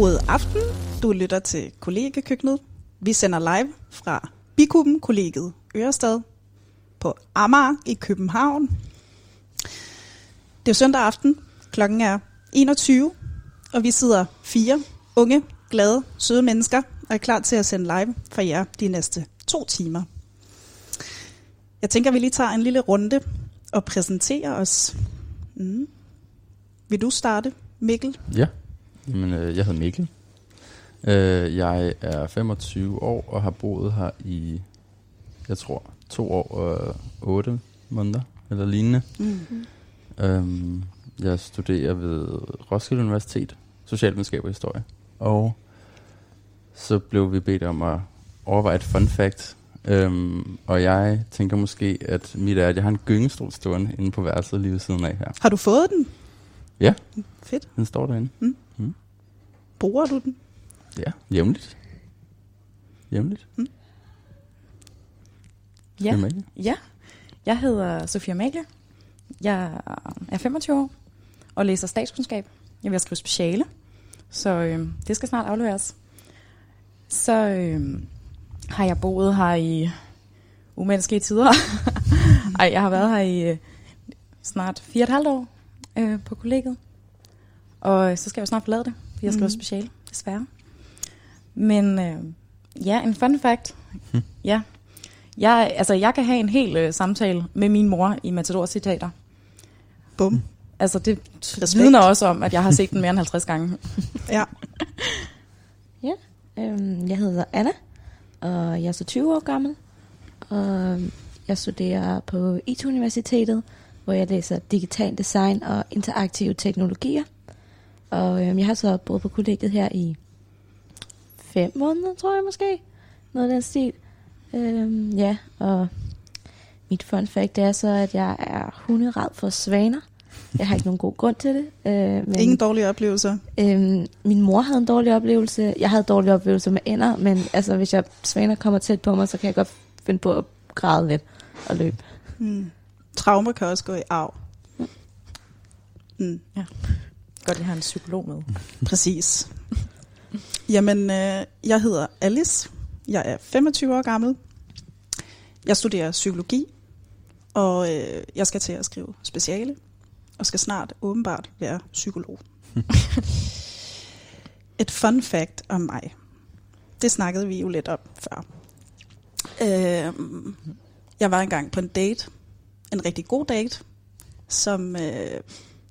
God aften. Du lytter til Kollegekøkkenet. Vi sender live fra Bikuben, kollegiet Ørestad på Amager i København. Det er søndag aften. Klokken er 21, og vi sidder 4 unge, glade, søde mennesker og er klar til at sende live for jer de næste 2 timer. Jeg tænker, vi lige tager en lille runde og præsenterer os. Vil du starte, Mikkel? Ja. Jamen, jeg hedder Mikkel. Jeg er 25 år og har boet her i, jeg tror, 2 år og 8 måneder eller lignende. Mm-hmm. Jeg studerer ved Roskilde Universitet, socialvidenskab og historie. Og så blev vi bedt om at overveje et fun fact. Og jeg tænker måske, at mit er, at jeg har en gyngestol stående inde på værelset lige ved siden af her. Har du fået den? Ja. Fedt. Den står derinde. Mm. Mm. Bruger du den? Ja, jævnligt. Jævnligt. Mm. Ja. Ja. Jeg hedder Sofia Magle. Jeg er 25 år og læser statskundskab. Jeg vil skrive speciale, så det skal snart afleveres. Så har jeg boet her i umenneskelige tider. Ej, jeg har været her i snart 4,5 år på kollegiet. Og så skal jeg jo snart forlade det, fordi jeg skriver speciale, desværre. Men ja, en fun fact. Ja. Jeg kan have en hel samtale med min mor i Matador-citater. Bum. Altså, det vidner også om, at jeg har set den mere end 50 gange. Ja. Ja. Jeg hedder Anna, og jeg er så 20 år gammel. Og jeg studerer på IT-universitetet, hvor jeg læser digital design og interaktive teknologier. Og jeg har så boet på kollegiet her i 5 måneder, tror jeg måske. Noget af den stil. Ja, og mit fun fact er så, at jeg er hunderad for svaner. Jeg har ikke nogen god grund til det. Men, ingen dårlige oplevelser? Min mor havde en dårlig oplevelse. Jeg havde dårlige oplevelser med ænder, men altså, hvis jeg svaner kommer tæt på mig, så kan jeg godt finde på at græde lidt og løbe. Mm. Traumer kan også gå i arv. Mm. Ja. Godt, jeg har en psykolog med. Præcis. Jamen, jeg hedder Alice. Jeg er 25 år gammel. Jeg studerer psykologi, og jeg skal til at skrive speciale, og skal snart åbenbart være psykolog. Et fun fact om mig. Det snakkede vi jo lidt om før. Jeg var engang på en date, en rigtig god date, som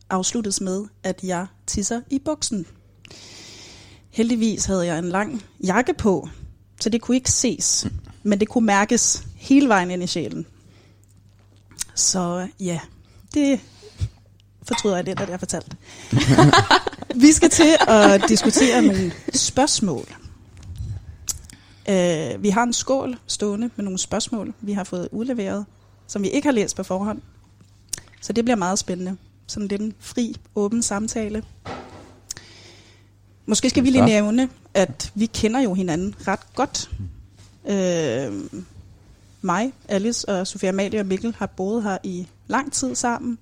afsluttes med, at jeg tisser i buksen. Heldigvis havde jeg en lang jakke på, så det kunne ikke ses, men det kunne mærkes hele vejen ind i sjælen. Så ja, det fortryder jeg lidt, at jeg fortalte. Vi skal til at diskutere nogle spørgsmål. Vi har en skål stående med nogle spørgsmål, vi har fået udleveret, som vi ikke har læst på forhånd. Så det bliver meget spændende. Sådan lidt en fri, åben samtale. Måske skal vi lige nævne, at vi kender jo hinanden ret godt. Mig, Alice og Sofia Amalie og Mikkel har boet her i lang tid sammen.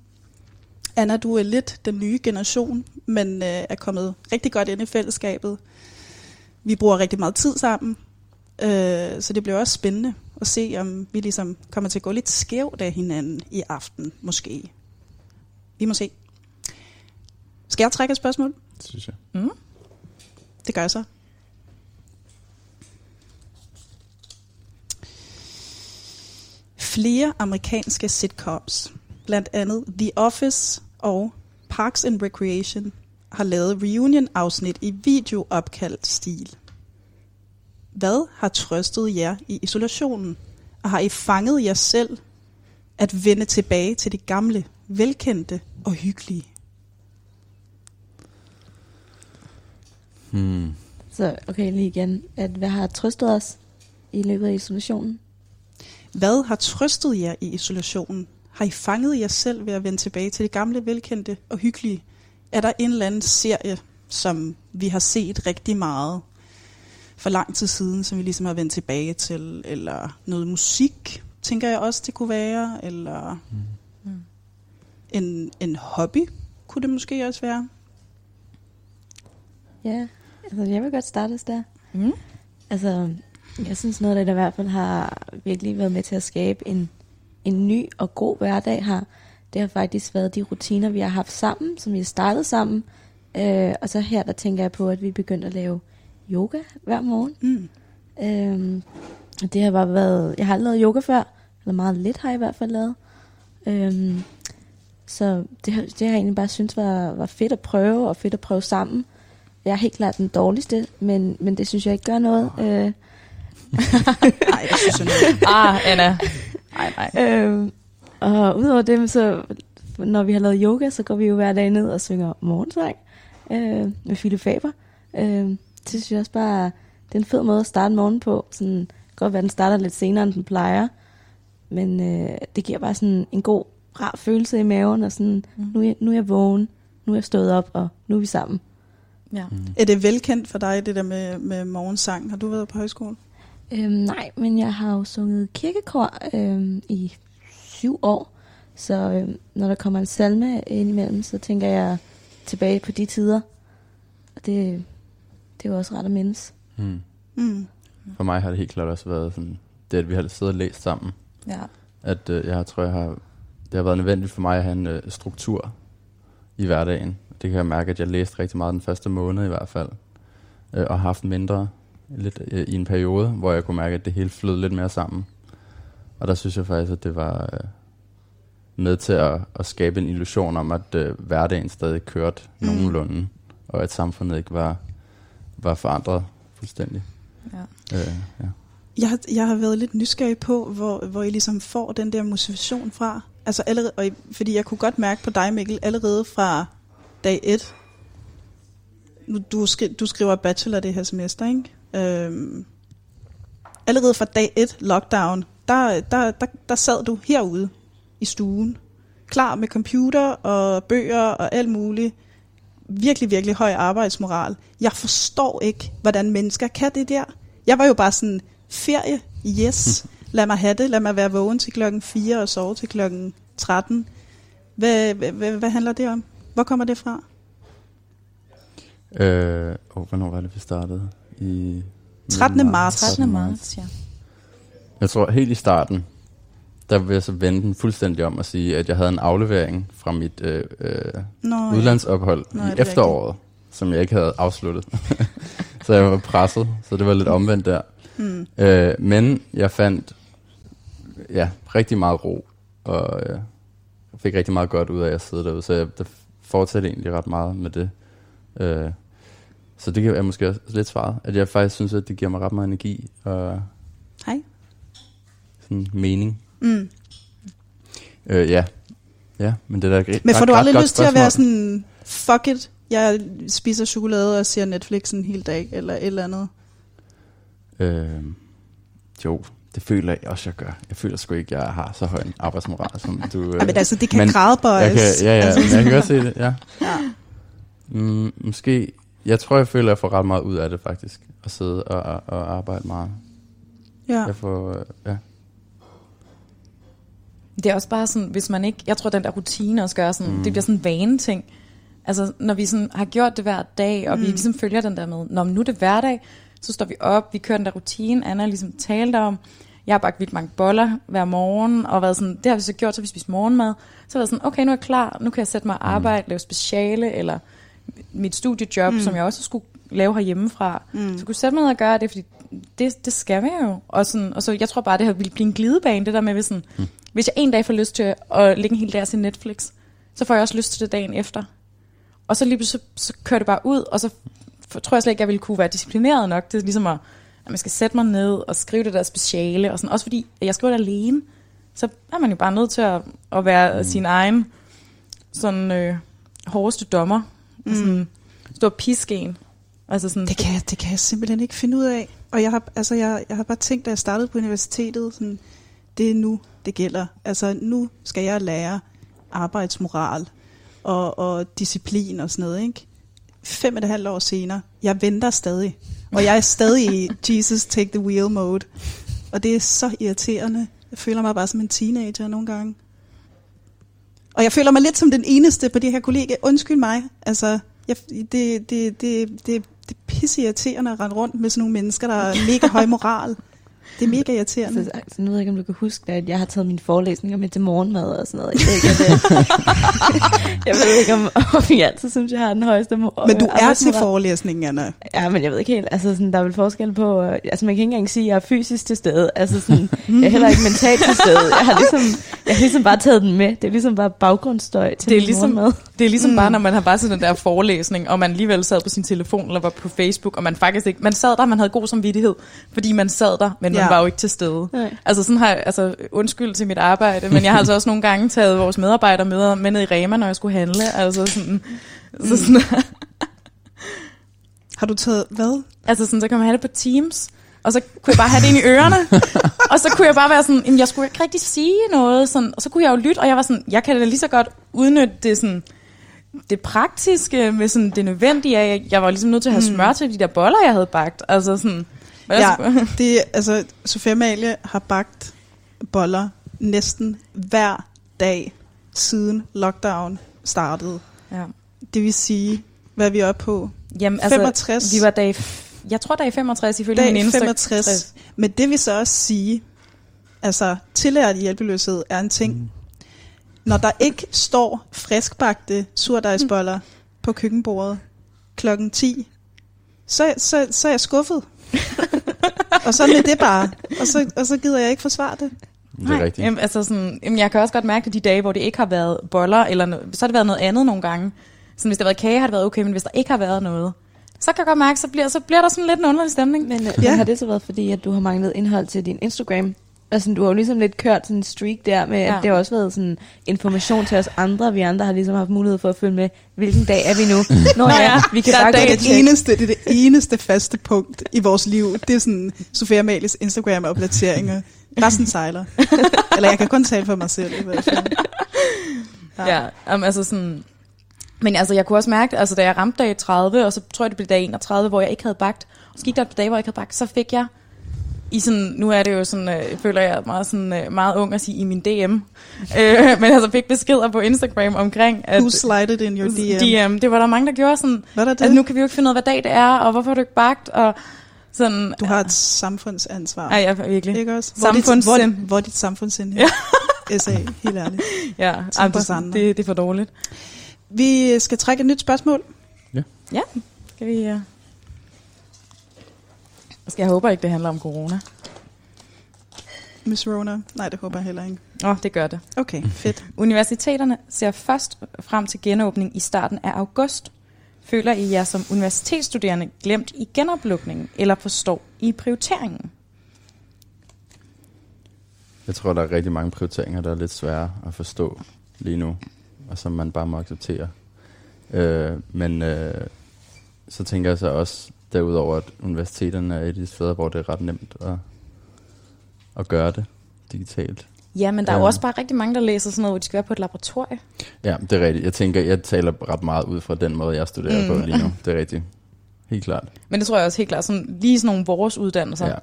Anna, du er lidt den nye generation, men er kommet rigtig godt ind i fællesskabet. Vi bruger rigtig meget tid sammen, så det bliver også spændende at se, om vi ligesom kommer til at gå lidt skævt af hinanden i aften, måske. Vi må se. Skal jeg trække et spørgsmål? Det synes jeg. Mm. Det gør jeg så. Flere amerikanske sitcoms, blandt andet The Office og Parks and Recreation, har lavet reunion-afsnit i videoopkaldt stil. Hvad har trøstet jer i isolationen? Og har I fanget jer selv at vende tilbage til det gamle, velkendte og hyggelige? Hmm. Så okay, lige igen. Hvad har trøstet os i løbet af isolationen? Hvad har trøstet jer i isolationen? Har I fanget jer selv ved at vende tilbage til det gamle, velkendte og hyggelige? Er der en eller anden serie, som vi har set rigtig meget for lang tid siden, som vi ligesom har vendt tilbage til? Eller noget musik, tænker jeg også, det kunne være? Eller en hobby, kunne det måske også være? Ja, Altså, jeg vil godt starte os der. Mm. Altså, jeg synes noget af det, der i hvert fald har virkelig været med til at skabe en ny og god hverdag her, det har faktisk været de rutiner, vi har haft sammen, som vi har startet sammen. Og så her, der tænker jeg på, at vi begyndte at lave yoga hver morgen. Mm. Det har bare været... Jeg har aldrig lavet yoga før, eller meget lidt har jeg i hvert fald lavet. Så det har jeg egentlig bare synes var fedt at prøve, og fedt at prøve sammen. Jeg er helt klart den dårligste, men det synes jeg ikke gør noget. Nej, det synes jeg ikke. Anna. Nej. Og udover det, så når vi har lavet yoga, så går vi jo hver dag ned og synger morgensang med Philip Faber. Det synes jeg også bare, det er en fed måde at starte morgen på. Sådan, godt være, den starter lidt senere, end den plejer. Men det giver bare sådan en god, rar følelse i maven, og sådan, nu er jeg vågen, nu er jeg stået op, og nu er vi sammen. Ja. Mm. Er det velkendt for dig, det der med morgensang? Har du været på højskole? Nej, men jeg har jo sunget kirkekor i 7 år. Så når der kommer en salme ind imellem, så tænker jeg tilbage på de tider. Og det er jo også ret at mindes. Mm. Mm. For mig har det helt klart også været sådan, det at vi har siddet og læst sammen. Ja. At jeg tror, det har været nødvendigt for mig at have en struktur i hverdagen. Det kan jeg mærke, at jeg læste rigtig meget den første måned i hvert fald. Og har haft mindre lidt i en periode, hvor jeg kunne mærke, at det hele flød lidt mere sammen. Og der synes jeg faktisk, at det var med til at skabe en illusion om, at hverdagen stadig kørte nogenlunde, og at samfundet ikke var forandret fuldstændig. Ja. Ja. Jeg har været lidt nysgerrig på, hvor I ligesom får den der motivation fra. Altså allerede, og fordi jeg kunne godt mærke på dig, Mikkel, allerede fra dag 1. Du skriver bachelor det her semester, ikke? Allerede fra dag 1 lockdown, der sad du herude i stuen, klar med computer og bøger og alt muligt. Virkelig, virkelig høj arbejdsmoral. Jeg forstår ikke, hvordan mennesker kan det der. Jeg var jo bare sådan, ferie, yes, lad mig have det, lad mig være vågen til klokken 4 og sove til klokken 13. Hvad handler det om? Hvor kommer det fra? Hvornår var det, vi startede? I 13. marts, ja. Jeg tror, helt i starten, der vil jeg så vende den fuldstændig om at sige, at jeg havde en aflevering fra mit udlandsophold i efteråret, som jeg ikke havde afsluttet. Så jeg var presset, så det var lidt omvendt der. Mm. Men jeg fandt rigtig meget ro, og fik rigtig meget godt ud af at sidde derude, så jeg fortsatte egentlig ret meget med det. Så det er måske også lidt svaret, at jeg faktisk synes, at det giver mig ret meget energi og sådan mening. Mm. Ja, men det er da men får du aldrig lyst til at være sådan, fuck it, jeg spiser chokolade og ser Netflix en hel dag, eller et eller andet? Jo, det føler jeg også, jeg gør. Jeg føler sgu ikke, jeg har så høj en arbejdsmoral, som du... men altså, det kan gradbøjes. Ja, men jeg kan godt se det, ja. Måske... Jeg tror, jeg føler, jeg får ret meget ud af det, faktisk. At sidde og arbejde meget. Ja. Jeg får... Det er også bare sådan, hvis man ikke... Jeg tror, den der rutine også gør sådan... Det bliver sådan en vaneting. Altså, når vi sådan har gjort det hver dag, og vi ligesom følger den der med... Nå, men nu er det hverdag... Så står vi op, vi kører den der rutine, Anna ligesom talte om. Jeg har bagt vildt mange boller hver morgen, og været sådan, det har vi så gjort, så vi spiser morgenmad. Så har jeg sådan, okay, nu er jeg klar, nu kan jeg sætte mig og arbejde, lave speciale, eller mit studiejob, som jeg også skulle lave herhjemmefra. Så kunne jeg sætte mig ned og gøre det, fordi det skal jeg jo. Og, sådan, og så jeg tror bare, det her ville blive en glidebane, det der med, sådan, hvis jeg en dag får lyst til at ligge en hel dag og se Netflix, så får jeg også lyst til det dagen efter. Og så lige pludselig, så kører det bare ud, og så... Jeg tror slet ikke, jeg ville kunne være disciplineret nok. Det er ligesom at man skal sætte mig ned og skrive det der speciale. Og sådan. Også fordi, at jeg skriver det alene, så er man jo bare nødt til at være sin egen sådan, hårdeste dommer. Og sådan, stå og piske en. Altså sådan. Det kan jeg simpelthen ikke finde ud af. Og jeg har bare tænkt, da jeg startede på universitetet, sådan, det er nu, det gælder. Altså nu skal jeg lære arbejdsmoral og disciplin og sådan noget, ikke? 5,5 år senere, jeg venter stadig, og jeg er stadig i Jesus take the wheel mode, og det er så irriterende. Jeg føler mig bare som en teenager nogle gange, og jeg føler mig lidt som den eneste på det her kollega. Undskyld mig, altså, det er pisseirriterende at rende rundt med sådan nogle mennesker, der er mega høj moral. Det er mega irriterende. Så nu ved jeg ikke, om du kan huske, at jeg har taget mine forelæsninger med til morgenmad og sådan noget. Jeg ved ikke, om jeg altid synes, jeg har den højeste morgenmad. Men du er til forelæsningen, Anna. Ja, men jeg ved ikke helt. Altså, sådan, der er vel forskel på... Altså, man kan ikke engang sige, at jeg er fysisk til stede. Altså, sådan, jeg er heller ikke mentalt til stede. Jeg har ligesom bare taget den med. Det er ligesom bare baggrundsstøj til morgenmad. Det er ligesom bare, når man har bare sådan den der forelæsning, og man alligevel sad på sin telefon eller var på Facebook, og man faktisk ikke... Man sad der, man havde god samvittighed, fordi man sad der, men man var jo ikke til stede. Nej. Altså sådan har jeg, altså undskyld til mit arbejde, men jeg har altså også nogle gange taget vores medarbejdere med ned i Rema, når jeg skulle handle. Altså sådan, så sådan har du taget hvad? Altså sådan, så kan man have det på Teams, og så kunne jeg bare have det ind i ørerne, og så kunne jeg bare være sådan, jeg skulle ikke rigtig sige noget, sådan, og så kunne jeg jo lytte, og jeg var sådan, jeg kan da lige så godt udnytte det sådan, det praktiske med sådan det nødvendige af, jeg var ligesom nødt til at have smør til de der boller, jeg havde bagt, altså sådan. Ja, det altså Sofia Malie har bagt boller næsten hver dag siden lockdown startede. Ja. Det vil sige, hvad vi er oppe på. Jamen, 65. Altså, vi var dag 65 ifølge min Instagram. Dag 65. Men det vil så også sige, altså tillært hjælpeløshed er en ting. Mm. Når der ikke står friskbagte surdejsboller på køkkenbordet klokken 10, så er jeg skuffet. Og sådan er det bare. Og så gider jeg ikke forsvare det. Det er rigtigt. Jamen, altså sådan, jeg kan også godt mærke, at de dage, hvor det ikke har været boller, eller så har det været noget andet nogle gange. Så hvis der har været kage, har det været okay, men hvis der ikke har været noget, så kan jeg godt mærke, så bliver der sådan lidt en underlig stemning. Men har det så været, fordi at du har manglet indhold til din Instagram? Altså, du har jo ligesom lidt kørt sådan en streak der med, at det har også været sådan information til os andre. Vi andre har ligesom haft mulighed for at følge med, hvilken dag er vi nu? Nå ja, vi kan bare gøre det eneste faste punkt i vores liv. Det er sådan Sofia Malies Instagram-opdateringer. Resten sejler. Eller jeg kan kun tale for mig selv i hvert fald. Ja, altså sådan... Men altså, jeg kunne også mærke, altså da jeg ramte dag 30, og så tror jeg, det blev dag 31, hvor jeg ikke havde bagt. Og så gik der et par dage, hvor jeg ikke havde bagt, så fik jeg... I sådan, nu er det jo sådan, føler jeg meget, sådan, meget ung at sige i min DM. Men altså fik beskeder på Instagram omkring, at... Who slided in your DM? Det var der mange, der gjorde sådan... Hvad er det? Altså, nu kan vi jo ikke finde ud af, hvad dag det er, og hvorfor har du ikke bagt, og sådan... Du har et samfundsansvar. Ej, ja, virkelig. Ikke også? Hvor er dit samfundssind her? SA, helt ærligt. Ja, det er for dårligt. Vi skal trække et nyt spørgsmål. Ja. Skal vi... Jeg håber ikke, det handler om corona. Miss Rona? Nej, det håber jeg heller ikke. Det gør det. Okay, fedt. Universiteterne ser først frem til genåbning i starten af august. Føler I jer som universitetsstuderende glemt i genoplukningen, eller forstår I prioriteringen? Jeg tror, der er rigtig mange prioriteringer, der er lidt svære at forstå lige nu, og som man bare må acceptere. Men så tænker jeg så også, derudover at universiteterne er et af de steder, hvor det er ret nemt at gøre det digitalt. Ja, men der er jo også bare rigtig mange, der læser sådan noget, hvor de skal være på et laboratorie. Ja, det er rigtigt. Jeg tænker, jeg taler ret meget ud fra den måde, jeg studerer på lige nu. Det er rigtigt. Helt klart. Men det tror jeg også helt klart. Sådan, lige sådan nogle vores uddannelser. Ja.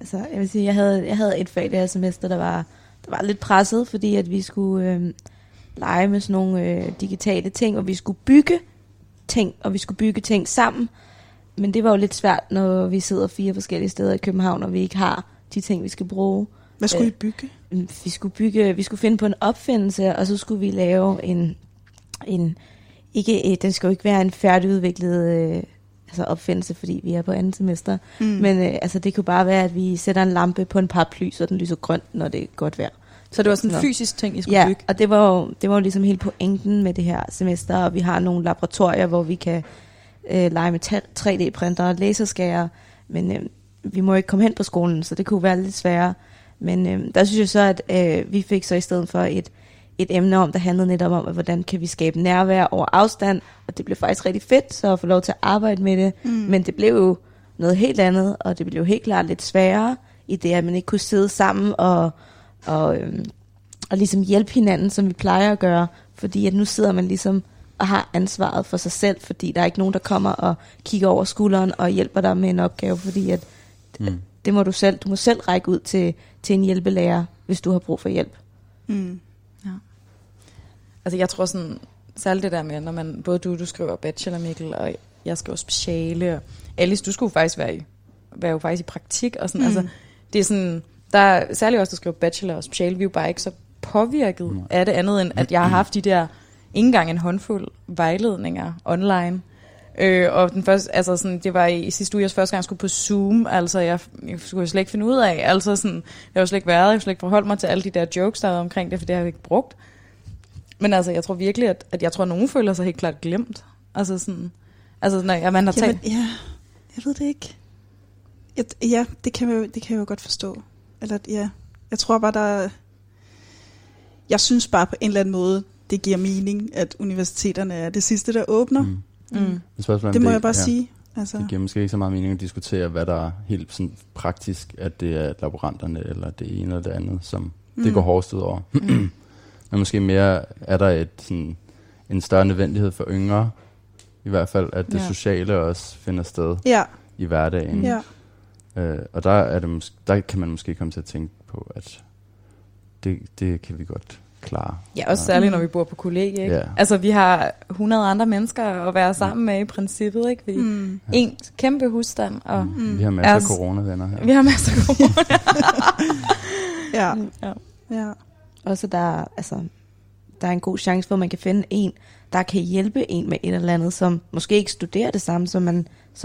Altså, jeg vil sige, jeg havde et fag det her semester, der var lidt presset, fordi at vi skulle lege med sådan nogle digitale ting, og vi skulle bygge ting, og vi skulle bygge ting sammen. Men det var jo lidt svært, når vi sidder 4 forskellige steder i København, og vi ikke har de ting, vi skal bruge. Hvad skulle I bygge? Vi skulle finde på en opfindelse, og så skulle vi lave den skal jo ikke være en færdigudviklet opfindelse, fordi vi er på andet semester. Mm. Men det kunne bare være, at vi sætter en lampe på en paraply, så den lyser grønt, når det er godt vejr. Så det var sådan en fysisk ting, I skulle bygge? Ja, og det var jo ligesom hele pointen med det her semester, og vi har nogle laboratorier, hvor vi kan... lege med 3D-printer og laserskærer, men vi må ikke komme hen på skolen, så det kunne være lidt sværere. Men der synes jeg så, at vi fik så i stedet for et emne om, der handlede netop om, at hvordan kan vi skabe nærvær over afstand, og det blev faktisk rigtig fedt, så at få lov til at arbejde med det, men det blev jo noget helt andet, og det blev jo helt klart lidt sværere, i det, at man ikke kunne sidde sammen og ligesom hjælpe hinanden, som vi plejer at gøre, fordi at nu sidder man ligesom og har ansvaret for sig selv, fordi der er ikke nogen, der kommer og kigger over skulderen og hjælper dig med en opgave, fordi at det må du må selv række ud til en hjælpelærer, hvis du har brug for hjælp. Mm. Ja. Altså jeg tror sådan, særligt det der med, når man, både du skriver bachelor, Mikkel, og jeg skal jo speciale. Alice, du skulle faktisk være jo faktisk i praktik og sådan. Altså det er sådan, der er særligt også der skriver bachelor og speciale, vi er jo bare ikke så påvirket af det andet end at jeg har haft de der ikke engang en håndfuld vejledninger online. Og den første, altså sådan, det var i sidste uge, jeg første gang skulle på Zoom, altså jeg skulle slet ikke finde ud af, altså sådan, jeg har slet ikke været, jeg slet ikke forholdt mig til alle de der jokes, der var omkring det, for det har jeg ikke brugt. Men altså, jeg tror virkelig, at jeg tror, at nogen føler sig helt klart glemt. Altså sådan, altså når man har talt. Ja, jeg ved det ikke. Ja, det kan jeg jo godt forstå. Eller ja, jeg tror bare, jeg synes bare på en eller anden måde, det giver mening, at universiteterne er det sidste, der åbner. Det må jeg bare sige. Altså. Det giver måske ikke så meget mening at diskutere, hvad der er helt sådan praktisk, at det er laboranterne eller det ene eller det andet, som det går hårdest ud over. Men måske mere er der en større nødvendighed for yngre, i hvert fald, at det sociale også finder sted i hverdagen. Og der kan man måske komme til at tænke på, at det kan vi godt klar. Ja, også særligt, når vi bor på kollegie. Ikke? Yeah. Altså, vi har 100 andre mennesker at være sammen med i princippet. Ikke? Vi er en kæmpe husstand. Og vi har masser af coronavenner her. Vi har masser af corona. Ja. Også der er en god chance for, at man kan finde en, der kan hjælpe en med et eller andet, som måske ikke studerer det samme, som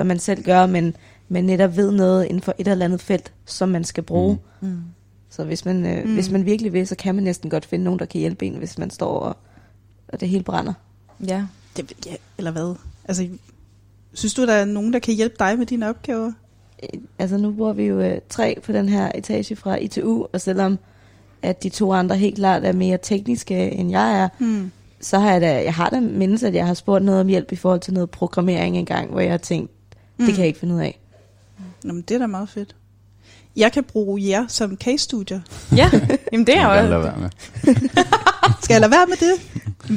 man selv gør, men netop ved noget inden for et eller andet felt, som man skal bruge. Så hvis man virkelig vil, så kan man næsten godt finde nogen, der kan hjælpe en, hvis man står og det hele brænder. Ja. Ja, eller hvad? Altså, synes du, der er nogen, der kan hjælpe dig med dine opgaver? Altså, nu bor vi jo 3 på den her etage fra ITU, og selvom at de 2 andre helt klart er mere tekniske, end jeg er, så har jeg har da mindes, at jeg har spurgt noget om hjælp i forhold til noget programmering engang, hvor jeg har tænkt, det kan jeg ikke finde ud af. Nå, men det er da meget fedt. Jeg kan bruge jer som case-studier. Ja, jamen det er jo... Skal jeg lade være med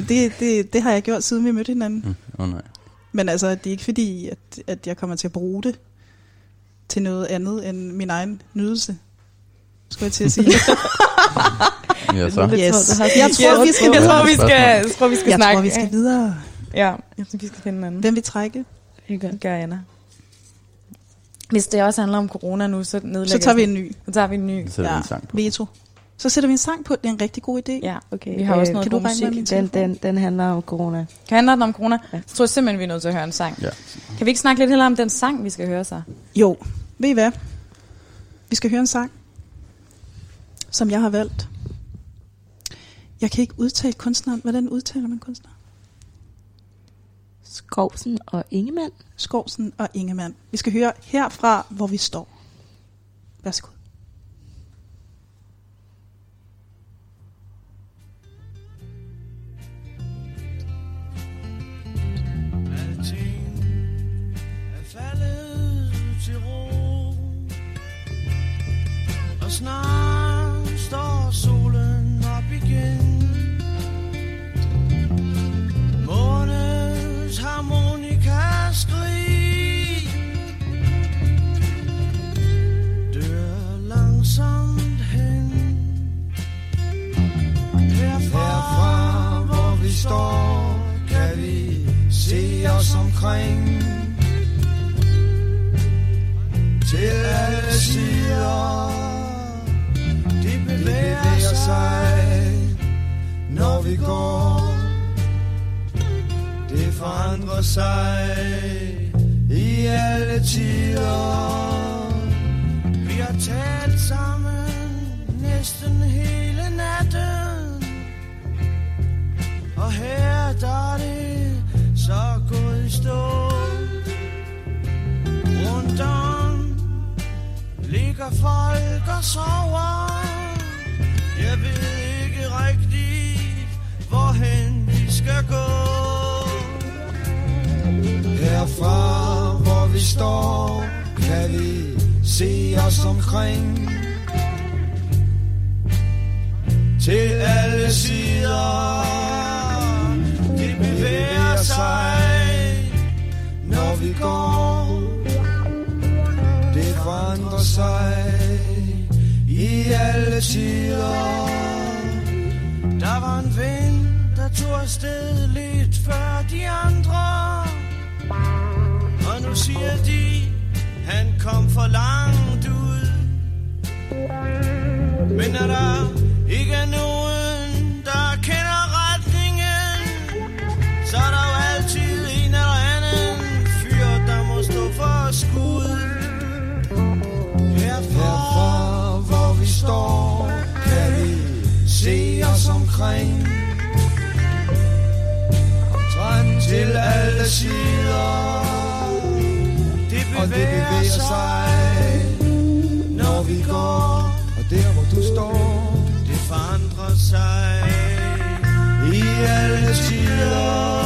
det? Det har jeg gjort, siden vi mødte hinanden. Nej. Men altså, det er ikke fordi, at jeg kommer til at bruge det til noget andet end min egen nydelse. Skulle jeg til at sige. Ja, så. Yes. Jeg tror, vi skal videre. Ja, jeg tror, vi skal finde en anden. Hvem vil trække? Det gør Anna. Hvis det også handler om corona nu, så nedlægger... Så tager vi en ny. Så sætter vi en sang på. Veto. Så sætter vi en sang på. Det er en rigtig god idé. Ja, okay. Vi har også noget god musik. Den handler om corona. Handler den om corona? Ja. Så tror jeg simpelthen, vi er nødt til at høre en sang. Ja. Kan vi ikke snakke lidt heller om den sang, vi skal høre så? Jo. Ved I hvad? Vi skal høre en sang, som jeg har valgt. Jeg kan ikke udtale kunstneren. Hvordan udtaler man kunstneren? Skovsen og Ingemann. Vi skal høre herfra, hvor vi står. Værsgo. Alting er faldet til ro, og snart står solen op igen. Harmonika skrig dør langsomt hen. Herfra hvor vi står, kan vi se os omkring til alle sider. De bevæger sig, når vi går. Det forandrer sig i alle tider. Vi har talt sammen næsten hele natten, og her der er det så gået i stå. Rundt om ligger folk og sover. Jeg ved ikke rigtigt, hvorhen vi skal gå. Herfra hvor vi står, kan vi se os omkring til alle sider. De bevæger sig, når vi går. Det forandrer sig i alle tider. Der var en vind, der tog afsted lidt før de andre. siger de, han kom for langt ud. Men er der ikke er nogen, der kender retningen, så er der jo altid en eller anden fyr, der må stå for skud. Herfra, hvor vi står, kan vi se os omkring. Trændt til alle sider, og det bevæger sig, når vi går. Og der hvor du står, det forandrer sig i alle tider.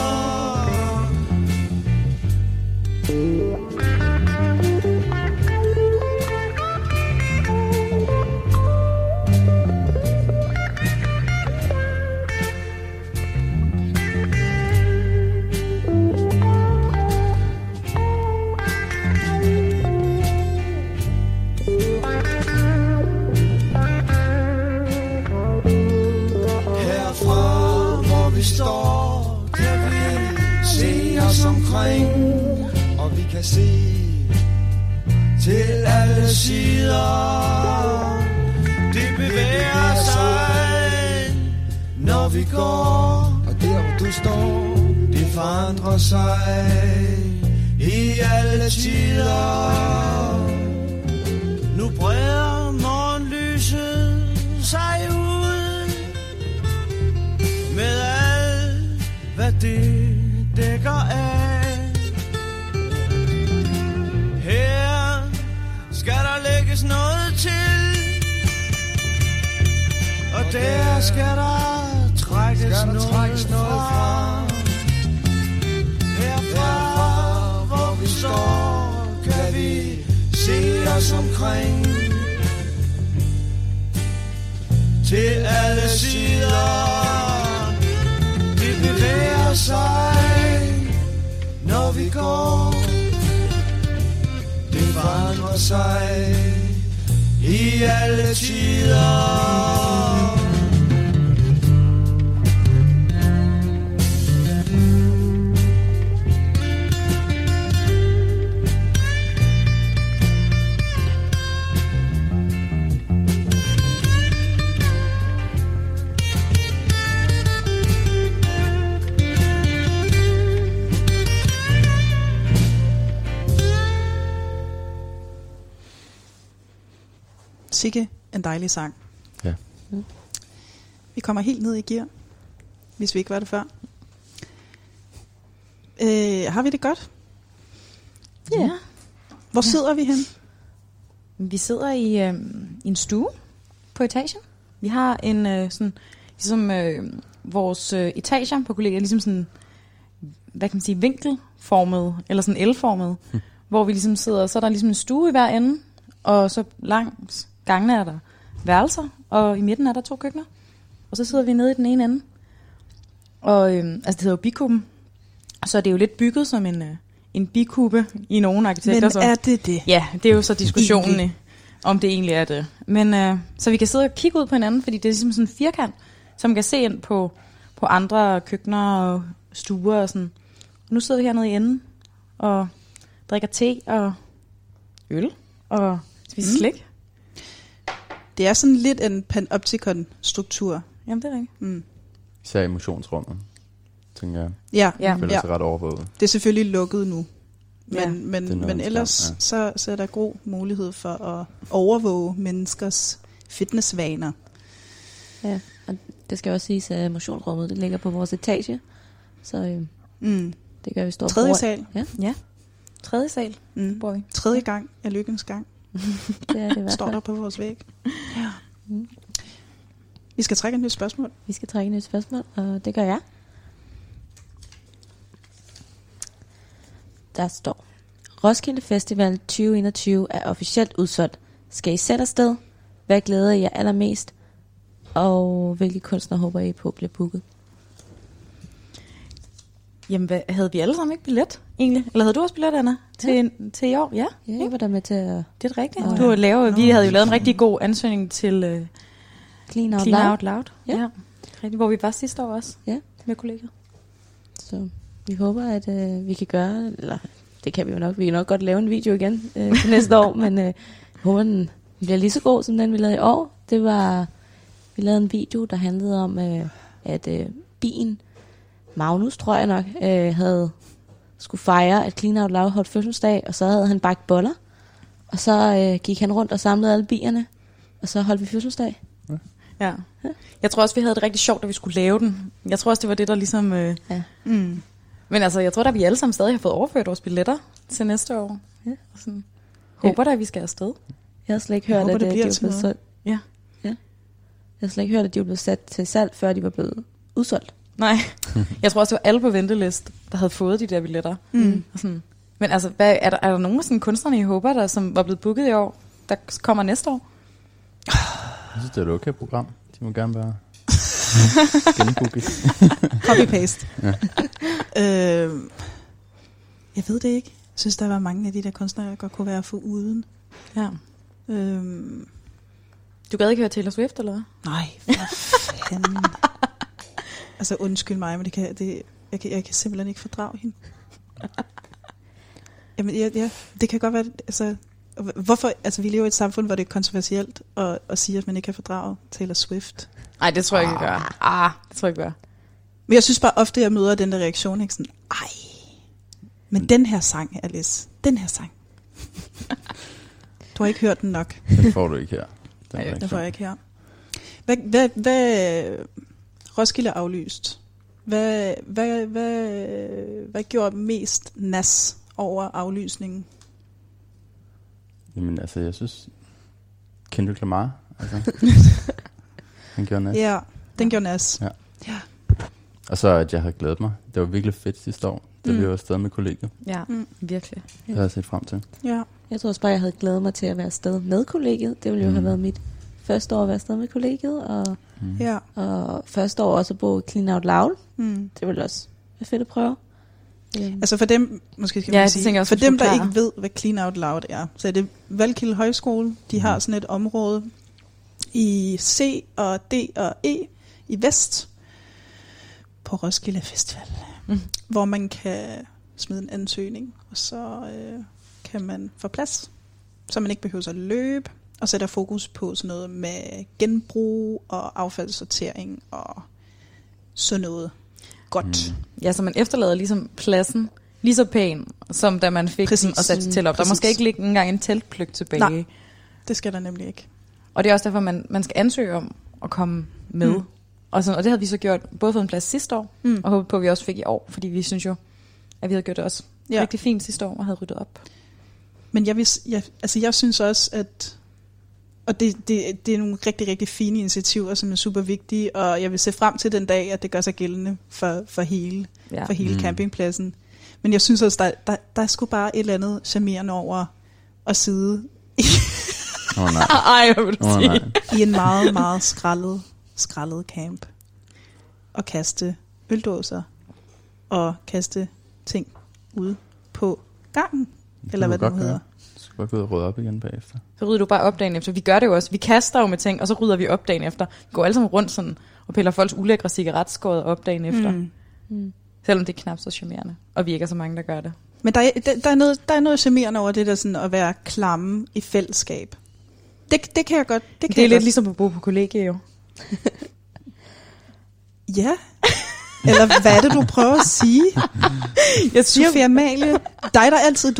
Står, kan vi se os omkring, og vi kan se til alle sider. Det bevæger sig, når vi går, og der hvor du står, det forandrer sig i alle tider. Nu breder morgenlyset sig ud med hvad det dækker af. Her skal der lægges noget til, og der skal der trækkes noget fra. Herfra, hvor vi står, kan vi se os omkring til alle sider. Det bevæger sig, når vi går. Det vandrer sig i alle tider. Sikke en dejlig sang. Ja. Mm. Vi kommer helt ned i gear, hvis vi ikke var det før. Har vi det godt? Ja. Yeah. Hvor sidder vi hen? Vi sidder i en stue på etagen. Vi har en sådan ligesom vores etager på kollegiet ligesom sådan, hvad kan man sige, vinkelformet eller sådan elformet, hvor vi ligesom sidder, så er der ligesom en stue i hver ende, og så langs gangene er der værelser, og i midten er der 2 køkkener. Og så sidder vi nede i den ene ende. Og altså det hedder jo Bikuben. Så det er jo lidt bygget som en bikube i nogle arkitekter. Men er det det? Ja, det er jo så diskussionen egentlig, om det egentlig er det. Men så vi kan sidde og kigge ud på hinanden, fordi det er ligesom sådan en firkant, som kan se ind på andre køkkener og stuer og sådan. Og nu sidder vi hernede i enden og drikker te og øl og spiser slik. Det er sådan lidt en panoptikon-struktur. Jamen, det er rigtigt. Mm. Især i motionsrummet, tænker jeg. Ja. Jeg føler sig ret overvåget. Det er selvfølgelig lukket nu. Men ellers så er der god mulighed for at overvåge menneskers fitnessvaner. Ja, og det skal også siges, at motionsrummet det ligger på vores etage. Så det gør vi stort. 3. sal. Ja. 3. sal. Mm. Bor vi. 3. gang er lykkens gang. Det er det står der på vores væg. Ja. Mm. Vi skal trække et nyt spørgsmål. Og det gør jeg. Der står: Roskilde Festival 2021 er officielt udsolgt. Skal I selv afsted? Hvad glæder I jer allermest? Og hvilke kunstnere håber I på bliver booket? Jamen, havde vi alle sammen ikke billet egentlig? Eller havde du også billet, Anna? Til i år, ja. Ja, jeg var der med til det er rigtigt. Du vi havde jo lavet en rigtig god ansøgning til Clean Out Loud. Ja. Rigtigt, hvor vi var sidste år også med kolleger. Så vi håber, at vi kan gøre, eller det kan vi jo nok. Vi kan nok godt lave en video igen til næste år, men den bliver lige så god som den, vi lavede i år. Det var, vi lavede en video, der handlede om, at bien, Magnus tror jeg nok, havde skulle fejre, at Clean Out Loud holdt fødselsdag, og så havde han bagt boller. Og så gik han rundt og samlede alle bierne, og så holdt vi fødselsdag. Ja. Jeg tror også, vi havde det rigtig sjovt, da vi skulle lave den. Jeg tror også, det var det, der ligesom... Men altså, jeg tror da, vi alle sammen stadig har fået overført vores billetter til næste år. Ja. Og sådan, håber da, at vi skal afsted. Jeg har slet ikke hørt, håber, at det de blev solgt. Ja. Ja. Jeg har slet ikke hørt, at de blev sat til salg, før de var blevet udsolgt. Nej. Jeg tror også, det var alle på venteliste, der havde fået de der billetter. Mm. Og sådan. Men altså, hvad, er der nogen af sådan kunstnerne, I håber, der som var blevet booket i år, der kommer næste år? Jeg synes, det er et okay program. De må gerne være genbooket. Copy-paste. Ja. Jeg ved det ikke. Jeg synes, der var mange af de der kunstnere, der godt kunne være for uden. Ja. Du gad ikke høre Taylor Swift, eller hvad? Nej, for fanden. Altså, undskyld mig, men jeg kan simpelthen ikke fordrage hende. Jamen, ja, det kan godt være... Altså, hvorfor, altså, vi lever i et samfund, hvor det er kontroversielt at sige, at man ikke kan fordrage Taylor Swift. Nej, det tror jeg ikke, jeg gør. Det tror jeg ikke, gør. Men jeg synes bare ofte, jeg møder den der reaktion, ikke sådan, ej, men den her sang, Alice, den her sang. Du har ikke hørt den nok. Den får du ikke her. Nej, den får jeg ikke her. Hvad Roskilde er aflyst. Hvad gjorde mest nas over aflysningen? Jamen altså, jeg synes, Kendrick Lamar, altså, han gjorde nas. Ja, den gjorde nas. Ja. Ja. Og så, at jeg havde glædet mig. Det var virkelig fedt sidste år, da vi var afsted med kolleger. Ja, virkelig. Det har jeg set frem til. Ja. Jeg tror også bare, jeg havde glædet mig til at være afsted med kollegiet. Det ville jo have været mit første år at være afsted med kollegiet. Og, og første år også at bo Clean Out Loud. Mm. Det ville også være fedt at prøve. Altså for dem, måske skal man sige, også, for dem, der ikke ved, hvad Clean Out Loud er, så er det Valkilde Højskole. De har sådan et område i C og D og E i vest på Roskilde Festival, hvor man kan smide en ansøgning, og så kan man få plads, så man ikke behøver at løbe, og så er der fokus på sådan noget med genbrug og affaldssortering og sådan noget. Godt. Ja, så man efterlader ligesom pladsen lige så pæn, som da man fik den og satte til op. Der måske ikke ligge engang en teltpløk tilbage. Nej, det skal der nemlig ikke. Og det er også derfor, man skal ansøge om at komme med. Mm. Og det havde vi så gjort, både for en plads sidste år, og håbet på, at vi også fik i år. Fordi vi synes jo, at vi havde gjort det også rigtig fint sidste år, og havde ryddet op. Men jeg synes også, at... Og det er nogle rigtig, rigtig fine initiativer, som er super vigtige, og jeg vil se frem til den dag, at det gør sig gældende for hele campingpladsen. Men jeg synes også, der er sgu bare et eller andet charmerende over at sidde i en meget, meget skrællet camp og kaste øldåser og kaste ting ude på gangen, eller hvad det nu hedder. Bare gå ud og rydde op igen bagefter. Så rydder du bare op dagen efter. Vi gør det jo også. Vi kaster jo med ting, og så rydder vi op dagen efter. Vi går alle sammen rundt sådan, og piller folks ulækre cigaretskåret op dagen efter. Selvom det er knap så charmerende. Og vi ikke er så mange, der gør det. Men der er noget charmerende over det der sådan, at være klamme i fællesskab. Det kan jeg godt. Det er lidt ligesom at bo på kollegiet jo. Ja. Eller hvad er det, du prøver at sige? Jeg siger, Sofie Amalie, du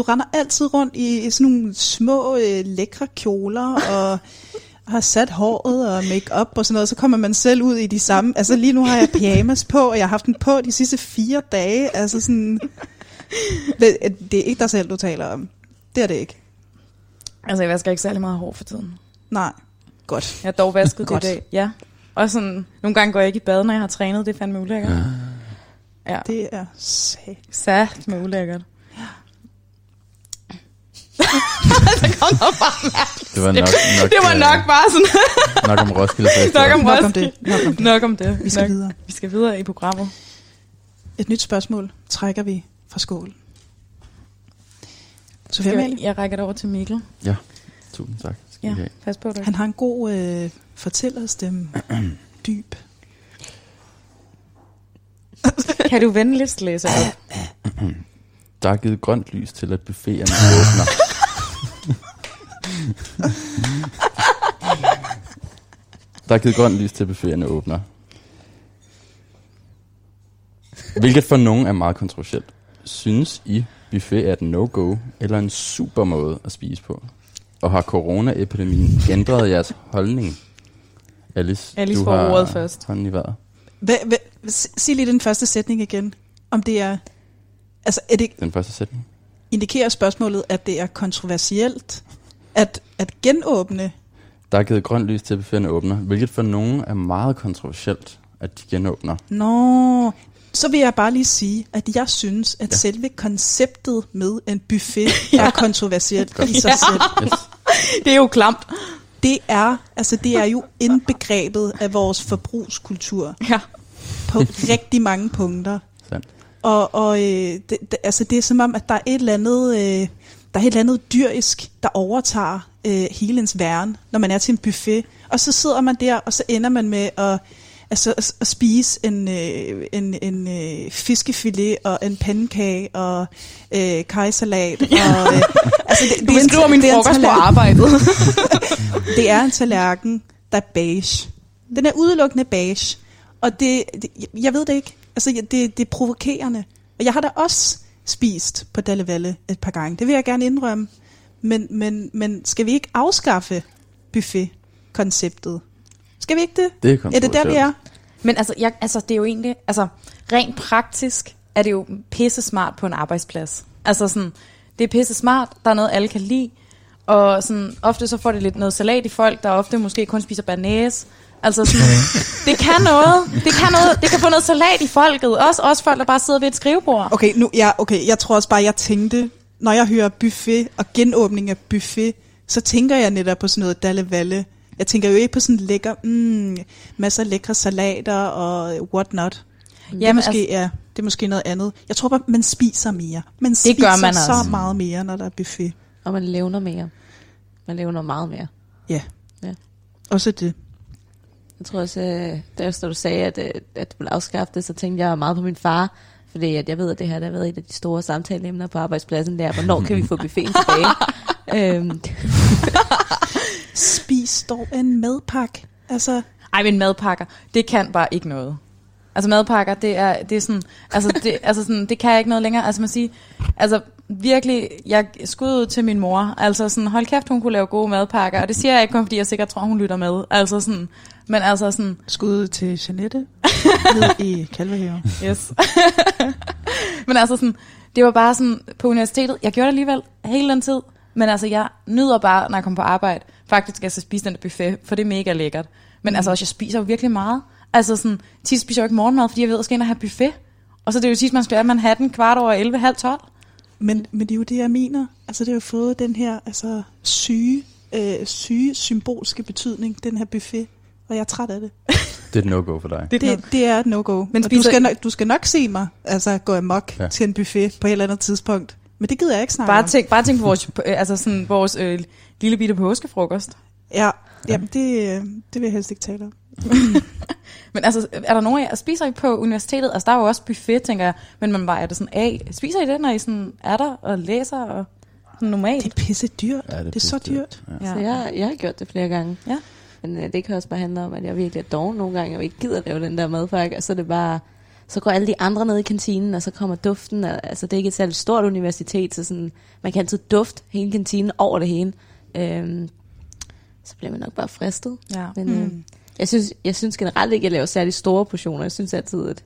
render altid rundt i sådan nogle små, lækre kjoler, og har sat håret og make-up og sådan noget, og så kommer man selv ud i de samme. Altså lige nu har jeg pyjamas på, og jeg har haft den på de sidste 4 dage. Altså sådan... Det er ikke dig selv, du taler om. Det er det ikke. Altså jeg vasker ikke særlig meget hår for tiden. Nej. Godt. Jeg har dog vasket det i dag. Ja. Og sådan, nogle gange går jeg ikke i bad, når jeg har trænet. Det er fandme ulækkert. Ja. Det er satme ulækkert. Ja. Det var nok bare sådan. Nok om Roskilde. Nok om det. Vi skal videre i programmet. Et nyt spørgsmål trækker vi fra skålen. Jeg rækker det over til Mikkel. Ja, tusind tak. Ja, pas på det. Han har en god fortællerstemme. Dyb. Kan du venligst læse op? Der er givet grønt lys til, at buffeten åbner. Der er givet grønt lys til, at buffeten åbner. Hvilket for nogen er meget kontroversielt. Synes I, buffet er et no-go eller en super måde at spise på? Og har coronaepidemien ændret jeres holdning? Alice får ordet først. Hånden i vejret. Sig lige den første sætning igen. Om det er... Altså, er det, den første sætning. Indikerer spørgsmålet, at det er kontroversielt at genåbne? Der er givet grønt lys til, at buffeten åbner. Hvilket for nogen er meget kontroversielt, at de genåbner. Nå... Så vil jeg bare lige sige, at jeg synes, at selve konceptet med en buffet er kontroversielt i sig selv. Yes. Det er jo klamt. Det er jo indbegrebet af vores forbrugskultur på rigtig mange punkter. Sandt. Og det er som om, at der er et eller andet, dyrisk, der overtager hele ens væren, når man er til en buffet. Og så sidder man der, og så ender man med at... Altså at spise en fiskefilet og en pandekage og kajsalat. Du beskriver min frokost på arbejdet. Det er en tallerken, der er beige. Den er udelukkende beige. Og det jeg ved det ikke. Altså det er provokerende. Og jeg har da også spist på Dallevalle et par gange. Det vil jeg gerne indrømme. Men skal vi ikke afskaffe buffet-konceptet? Skal vi ikke det? Det er det der, vi er. Men det er jo egentlig... Altså, rent praktisk er det jo pisse smart på en arbejdsplads. Altså sådan, det er pisse smart. Der er noget, alle kan lide. Og sådan, ofte så får det lidt noget salat i folk, der ofte måske kun spiser bearnaise. Altså sådan, det kan noget. Det kan få noget salat i folket. Også folk, der bare sidder ved et skrivebord. Okay, jeg tror også bare, jeg tænkte, når jeg hører buffet og genåbning af buffet, så tænker jeg netop på sådan noget Dallevalle. Jeg tænker jo ikke på sådan lækker, masser af lækre salater og what not. Det er måske noget andet. Jeg tror bare, man spiser mere. Man spiser det gør man så også. Meget mere, når der er buffet. Og man levner mere. Man levner meget mere. Ja. Også det. Jeg tror også, da du sagde, at du ville afskaffe det, så tænkte jeg meget på min far. Fordi jeg ved, at det her der har været et af de store samtaleemner på arbejdspladsen, det er, hvornår kan vi få buffeten tilbage? Spis dog en madpakke. Altså. Ej, men madpakker, det kan bare ikke noget. Altså madpakker, det er sådan, det kan jeg ikke noget længere. Altså man siger, virkelig, jeg skudde ud til min mor. Altså sådan, hold kæft, hun kunne lave gode madpakker. Og det siger jeg ikke kun, fordi jeg sikkert tror, hun lytter med. Altså sådan, men altså sådan. Skud til Jeanette ned i Kalvehave. Yes. Men altså sådan, det var bare sådan, på universitetet, jeg gjorde det alligevel hele den tid. Men altså, jeg nyder bare, når jeg kommer på arbejde, faktisk altså spise den der buffet, for det er mega lækkert. Men altså, også, jeg spiser jo virkelig meget. Altså sådan, tit spiser jeg jo ikke morgenmad, fordi jeg ved, at jeg skal ind og have buffet. Og så det er jo tit, man har den 11:15, 11:30. Men det er jo det, jeg mener. Altså, det har jo fået den her syge symbolske betydning, den her buffet. Og jeg er træt af det. Det er et no-go for dig. Det er et no-go. Men du skal nok se mig gå amok til en buffet på et eller andet tidspunkt. Men det gider jeg ikke snakke om. Bare tænk på vores, vores lille bitte påskefrokost. Ja, jamen det vil jeg helst ikke tale om. Men altså, er der nogen af jer, spiser I på universitetet? Altså, der er jo også buffet, tænker jeg. Men man vejer det sådan af. Spiser I det, når I sådan er der og læser og sådan normalt? Det er pisse dyrt. Ja, det er så dyrt. Ja. Så jeg har gjort det flere gange. Ja. Men det kan også bare handle om, at jeg virkelig er doven nogle gange, og ikke gider lave den der madpakke. Og så er det bare... Så går alle de andre ned i kantinen, og så kommer duften. Altså, det er ikke et særligt stort universitet, så sådan, man kan altid dufte hele kantinen over det hele. Så bliver man nok bare fristet. Ja. Men jeg synes generelt ikke, at jeg laver særligt store portioner. Jeg synes altid, at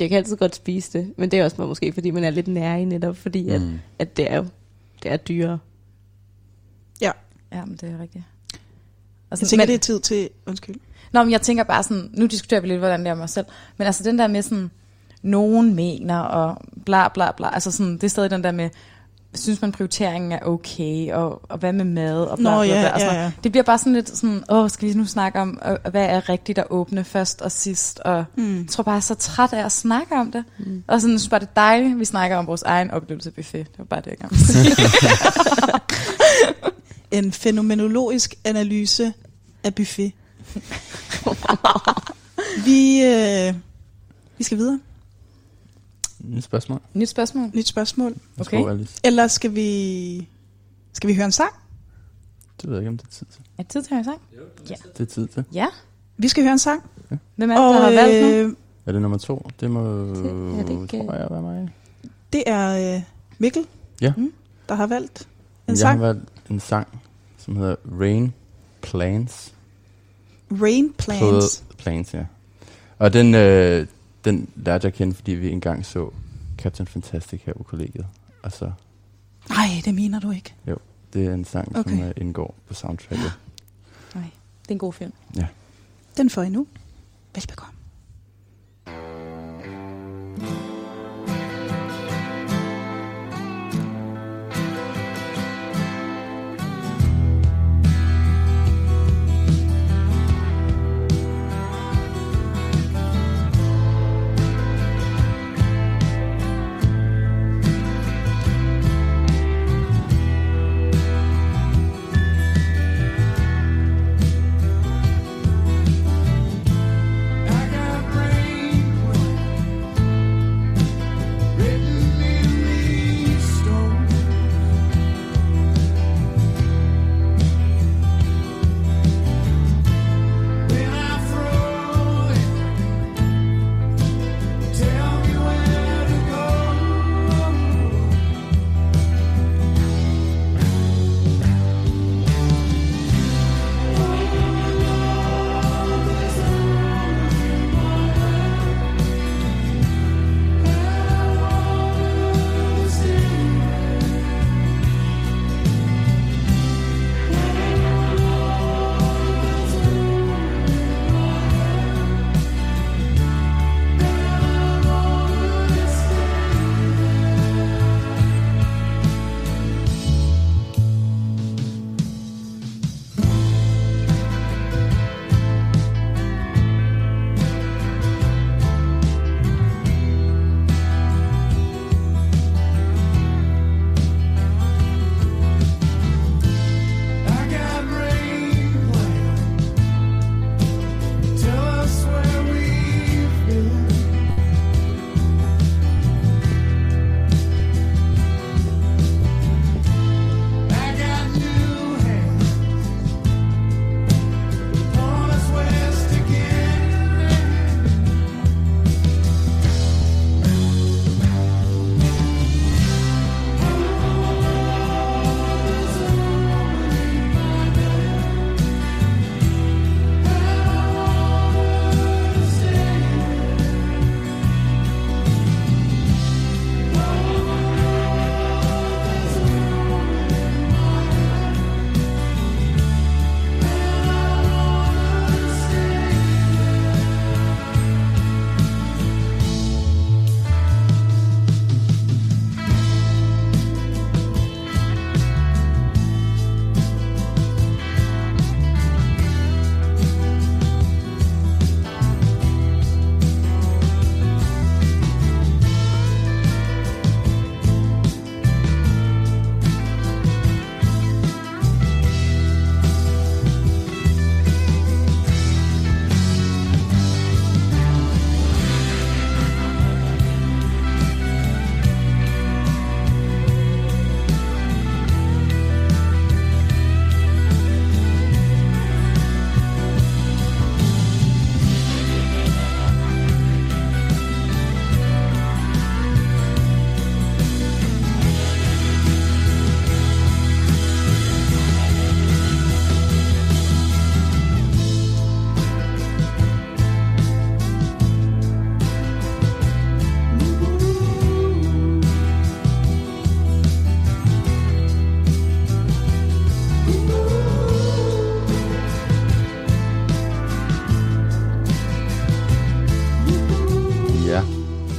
jeg kan altid godt spise det. Men det er også måske, fordi man er lidt nær i netop, fordi at det er jo dyrere. Ja. Ja, men det er rigtigt. Altså, jeg tænker, det er tid til... Undskyld. Nå, men jeg tænker bare sådan, nu diskuterer vi lidt, hvordan det er mig selv, men altså den der med sådan, nogen mener og bla bla bla, altså sådan, det er stadig den der med, synes man prioriteringen er okay, og hvad med mad og bla bla bla. Ja. Det bliver bare sådan lidt sådan, skal vi nu snakke om, hvad er rigtigt at åbne først og sidst, og jeg tror bare, jeg er så træt af at snakke om det, og sådan, så bare det dejligt, at vi snakker om vores egen oplevelse af buffet, det var bare det, jeg gerne sige. En fænomenologisk analyse af buffet. Vi skal videre. Nyt spørgsmål. Okay. Eller skal vi høre en sang? Det ved jeg ikke, om det er tid til. Er det tid til at høre en sang? Jo, det er tid til. Ja. Vi skal høre en sang. Okay. Hvem er det, der har valgt nu? Er det nummer 2? Det må, tror jeg, være mig. Det er Mikkel, ja. Der har valgt en sang. Jeg har valgt en sang, som hedder Rain Planes. Rain Planes? Planes, ja. Og den lærte jeg kende, fordi vi engang så Captain Fantastic her på kollegiet. Og så... Nej, det mener du ikke. Jo, det er en sang, okay, som indgår på soundtracket. Nej, det er en god film. Ja. Den får I nu. Velbekomme.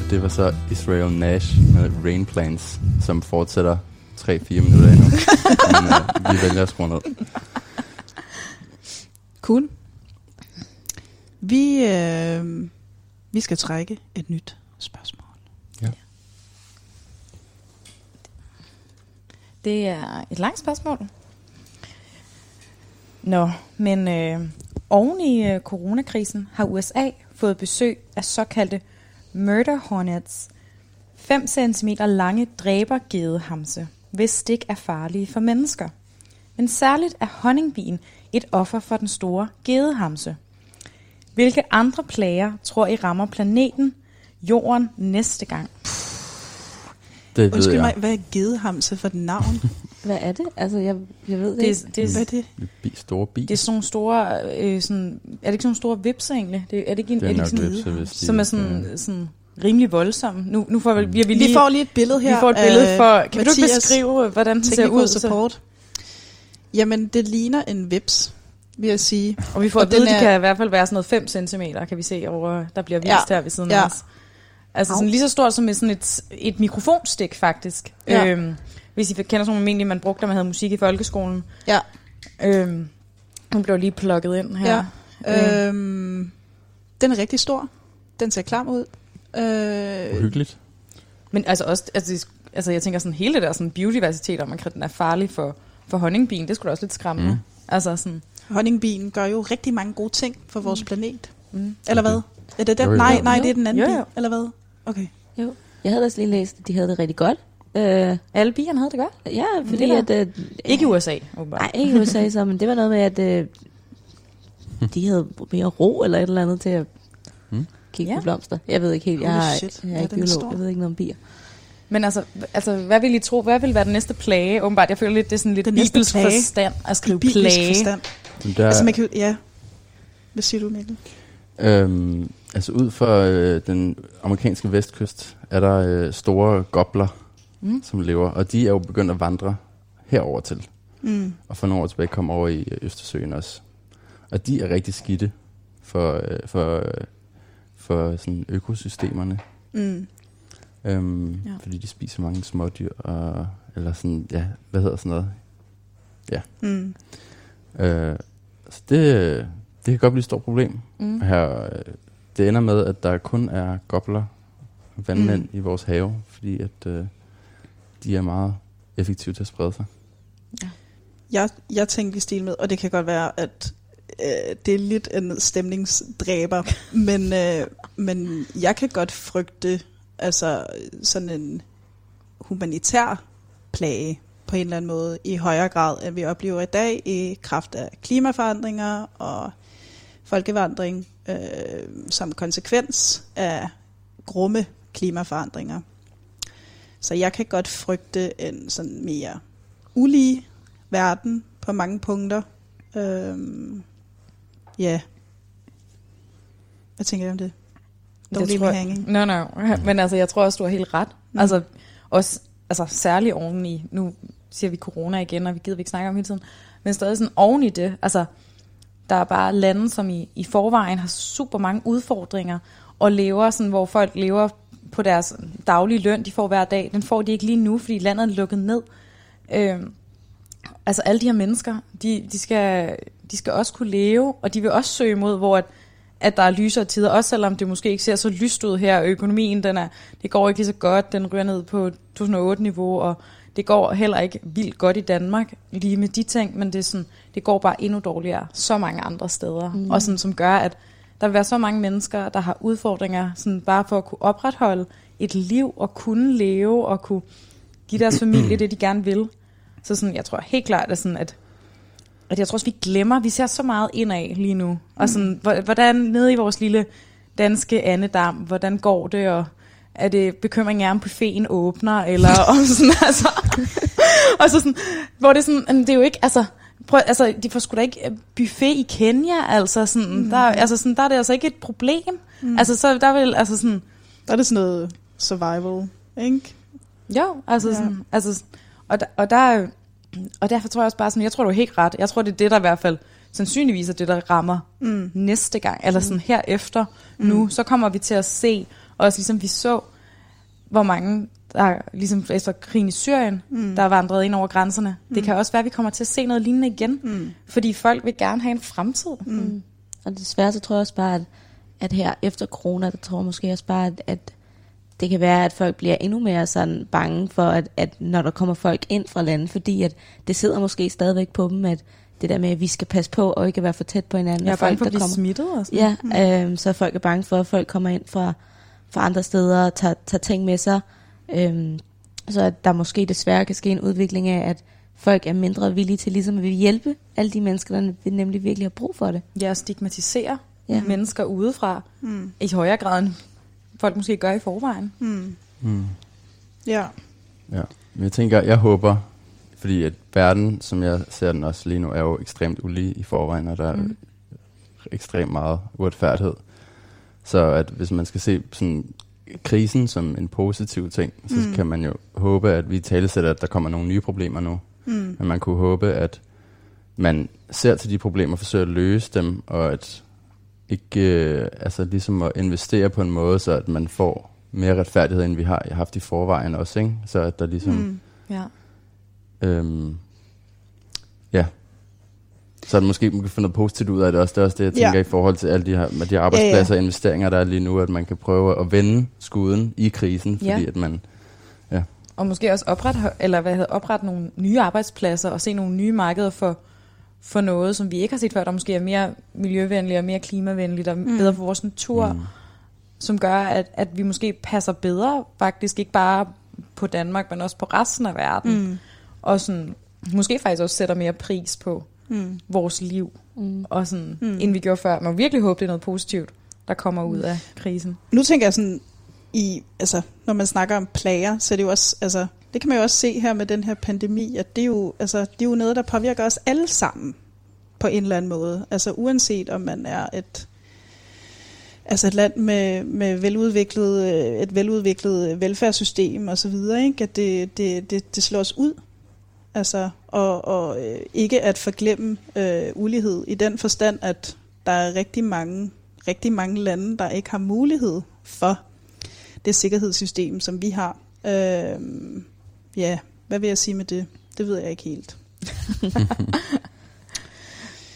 Det var så Israel Nash med Rain Planes, som fortsætter 3-4 minutter endnu. Men vi vælger at skrue ned. Cool. Vi skal trække et nyt spørgsmål. Ja. Det er et langt spørgsmål. Nå, men oven i coronakrisen har USA fået besøg af såkaldte Murder Hornets, 5 cm lange dræbergedehamse, hvis stik er farlige for mennesker. Men særligt er honningbien et offer for den store gedehamse. Hvilke andre plager tror I rammer planeten, jorden, næste gang? Det undskyld mig, hvad er gedehamse for et navn? Hvad er det? Altså, jeg ved det ikke. Hvad er det? Store bi. Det er sådan nogle store... sådan, er det ikke sådan store vipser egentlig? Det, er det ikke en elgvipse, som er sådan rimelig voldsom? Nu får vi lige... Vi får lige et billede her. Vi får et billede for... Kan Mathias, du ikke beskrive, hvordan den ser ud? Support. Jamen, det ligner en vips, vil jeg sige. Og vi får at vide, det kan i hvert fald være sådan noget 5 centimeter, kan vi se over... Der bliver vist her ved siden af os. Altså sådan lige så stort som sådan et mikrofonstik, faktisk. Ja. Hvis I kender sådan nogle man brugte, da man havde musik i folkeskolen. Ja. Hun blev lige plukket ind her. Ja. Den er rigtig stor. Den ser klam ud. Uhyggeligt. Men altså også, altså jeg tænker sådan hele det der sådan biodiversitet, om at den er farlig for honningbien, det skulle da også lidt skræmmende. Mm. Altså sådan. Honningbien gør jo rigtig mange gode ting for vores planet. Mm. Eller hvad? Er det den? Nej, det er den anden bi, eller hvad? Okay. Jo. Jeg havde også lige læst, at de havde det rigtig godt. Alle bierne havde det godt? Ja, fordi at... ikke i USA, åbenbart. Nej, ikke i USA, så, men det var noget med, at de havde mere ro eller et eller andet til at kigge på blomster. Jeg ved ikke helt, jeg er ikke biolog, jeg ved ikke noget om bier. Men altså hvad vil I tro, hvad vil være den næste plage, åbenbart? Jeg føler lidt, det er sådan lidt bibelsk forstand at skrive plage. Altså man kan hvad siger du, Mikkel? Altså ud for den amerikanske vestkyst er der store gobler, som lever, og de er jo begyndt at vandre herover til, og for nogle år tilbage kommer over i Østersøen også. Og de er rigtig skidte for sådan økosystemerne, fordi de spiser mange smådyr og eller sådan hvad hedder sådan noget, så det kan godt blive et stort problem. Her, det ender med, at der kun er gobler og vandmænd i vores have, fordi at de er meget effektive til at sprede sig. Ja. Jeg tænker i stil med, og det kan godt være, at det er lidt en stemningsdræber, men jeg kan godt frygte altså sådan en humanitær plage på en eller anden måde i højere grad, end vi oplever i dag i kraft af klimaforandringer og folkevandring som konsekvens af grumme klimaforandringer. Så jeg kan godt frygte en sådan mere ulige verden på mange punkter. Hvad tænker du om det? Men altså jeg tror også, du har helt ret. Altså også særligt oveni, nu siger vi corona igen, og vi gider ikke snakke om hele tiden, men stadig sådan oveni det, altså der er bare lande, som i forvejen har super mange udfordringer, og lever sådan, hvor folk lever på deres daglige løn, de får hver dag, den får de ikke lige nu, fordi landet er lukket ned. Altså alle de her mennesker, de skal også kunne leve, og de vil også søge mod, hvor at der er lysere tider, også selvom det måske ikke ser så lyst ud her, og økonomien, det går ikke lige så godt, den ryger ned på 2008-niveau, og det går heller ikke vildt godt i Danmark, lige med de ting, men det er sådan, det går bare endnu dårligere så mange andre steder, og sådan, som gør, at der vil være så mange mennesker, der har udfordringer, sådan bare for at kunne opretholde et liv, og kunne leve, og kunne give deres familie det, de gerne vil. Så sådan, jeg tror helt klart, at sådan, at jeg tror også, vi glemmer, vi ser så meget indad lige nu. Og sådan, hvordan nede i vores lille danske andedam, hvordan går det, og er det bekymring om buffeten åbner, eller om sådan, altså, og så sådan, hvor det sådan, det er jo ikke, altså, de får sgu da ikke buffet i Kenya, altså sådan, der er det altså ikke et problem. Altså, så der vil, altså sådan... Der er det sådan noget survival, ikke? Jo, altså sådan, altså, og derfor tror jeg også bare sådan, jeg tror du er helt ret. Jeg tror det er det der i hvert fald sandsynligvis er det der rammer næste gang eller sådan herefter. Nu så kommer vi til at se også ligesom vi så hvor mange der ligesom efter krigen i Syrien der er vandret ind over grænserne. Det kan også være at vi kommer til at se noget lignende igen, fordi folk vil gerne have en fremtid. Og desværre så tror jeg også bare at her efter corona, der tror jeg måske også bare at det kan være, at folk bliver endnu mere sådan bange for, at når der kommer folk ind fra landet, fordi at det sidder måske stadigvæk på dem, at det der med, at vi skal passe på og ikke være for tæt på hinanden. Jeg er bange for at blive smittet og sådan. Ja, så folk er bange for, at folk kommer ind fra andre steder og tager ting med sig, Så at der måske desværre kan ske en udvikling af, at folk er mindre villige til ligesom at hjælpe alle de mennesker, der nemlig virkelig har brug for det. Ja, og stigmatisere mennesker udefra i højere grad, end folk måske gør i forvejen. Ja, men jeg tænker, jeg håber, fordi at verden, som jeg ser den også lige nu, er jo ekstremt ulige i forvejen, og der er ekstremt meget uretfærdighed. Så at hvis man skal se sådan krisen som en positiv ting, så kan man jo håbe, at vi talesætter, at der kommer nogle nye problemer nu. Men man kunne håbe, at man ser til de problemer, forsøger at løse dem, og at ikke ligesom at investere på en måde, så at man får mere retfærdighed, end vi har haft i forvejen også, ikke? Så at der ligesom så at måske man kan få noget positivt ud af det også. Det er også det, jeg tænker i forhold til alle de her, med de arbejdspladser og investeringer, der er lige nu, at man kan prøve at vende skuden i krisen, fordi at man og måske også oprette nogle nye arbejdspladser og se nogle nye markeder for noget, som vi ikke har set før, der måske er mere miljøvenligt og mere klimavenligt og bedre for vores natur, som gør, at vi måske passer bedre, faktisk ikke bare på Danmark, men også på resten af verden. Og sådan, måske faktisk også sætter mere pris på vores liv, og sådan, end vi gjorde før. Man må virkelig håbe, det er noget positivt, der kommer ud af krisen. Nu tænker jeg sådan, når man snakker om plager, så er det jo også, det kan man jo også se her med den her pandemi, at det er jo noget, der påvirker os alle sammen på en eller anden måde. Altså uanset om man er et land med veludviklet velfærdssystem og så videre, ikke? At det slår os ud. Og ikke at forglemme ulighed i den forstand, at der er rigtig mange lande, der ikke har mulighed for det sikkerhedssystem, som vi har. Hvad vil jeg sige med det? Det ved jeg ikke helt.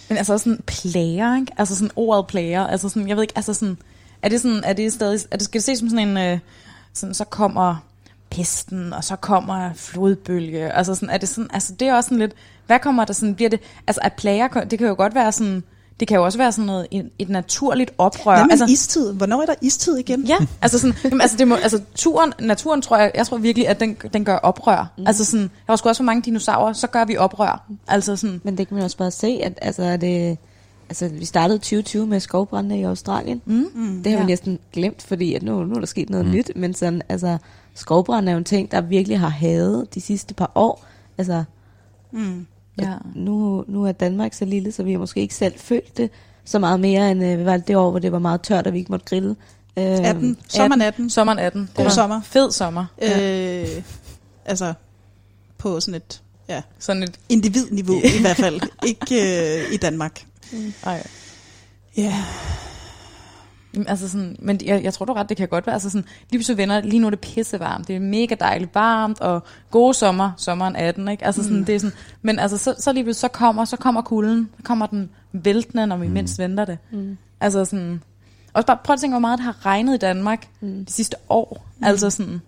Men altså sådan plager, ikke? Altså sådan ordet plager, altså sådan, jeg ved ikke, altså sådan, er det stadig, skal det ses som sådan en, sådan, så kommer pesten, og så kommer flodbølge, altså sådan, er det sådan, altså det er også sådan lidt, hvad kommer der sådan, bliver det, altså at plager, det kan jo godt være sådan, det kan jo også være sådan noget, et naturligt oprør. Jamen istid, hvornår er der istid igen? Ja, altså sådan, naturen tror jeg tror virkelig, at den gør oprør. Altså sådan, der var sgu også for mange dinosaurer, så gør vi oprør. Altså sådan. Men det kan man også bare se, at vi startede 2020 med skovbrændene i Australien. Det har vi næsten glemt, fordi at nu er der sket noget nyt, men sådan, altså skovbrænde er jo en ting, der virkelig har hadet de sidste par år. Altså ja. Nu er Danmark så lille, så vi har måske ikke selv følt det så meget mere, end det år, hvor det var meget tørt, og vi ikke måtte grille. 18. Sommeren 18. God sommer. Fed sommer. På sådan et, sådan et individniveau i hvert fald. Ikke i Danmark. Altså sådan, men jeg tror du ret, det kan godt være. Altså sådan, lige nu er det pissevarmt. Det er mega dejligt varmt og gode sommer, sommeren 18, ikke? Altså sådan, det er sådan, men altså så lige pludselig så kommer kulden, så kommer den væltende, når vi mindst venter det. Altså sådan, også bare prøv at tænke, hvor meget det har regnet i Danmark de sidste år. Altså sådan.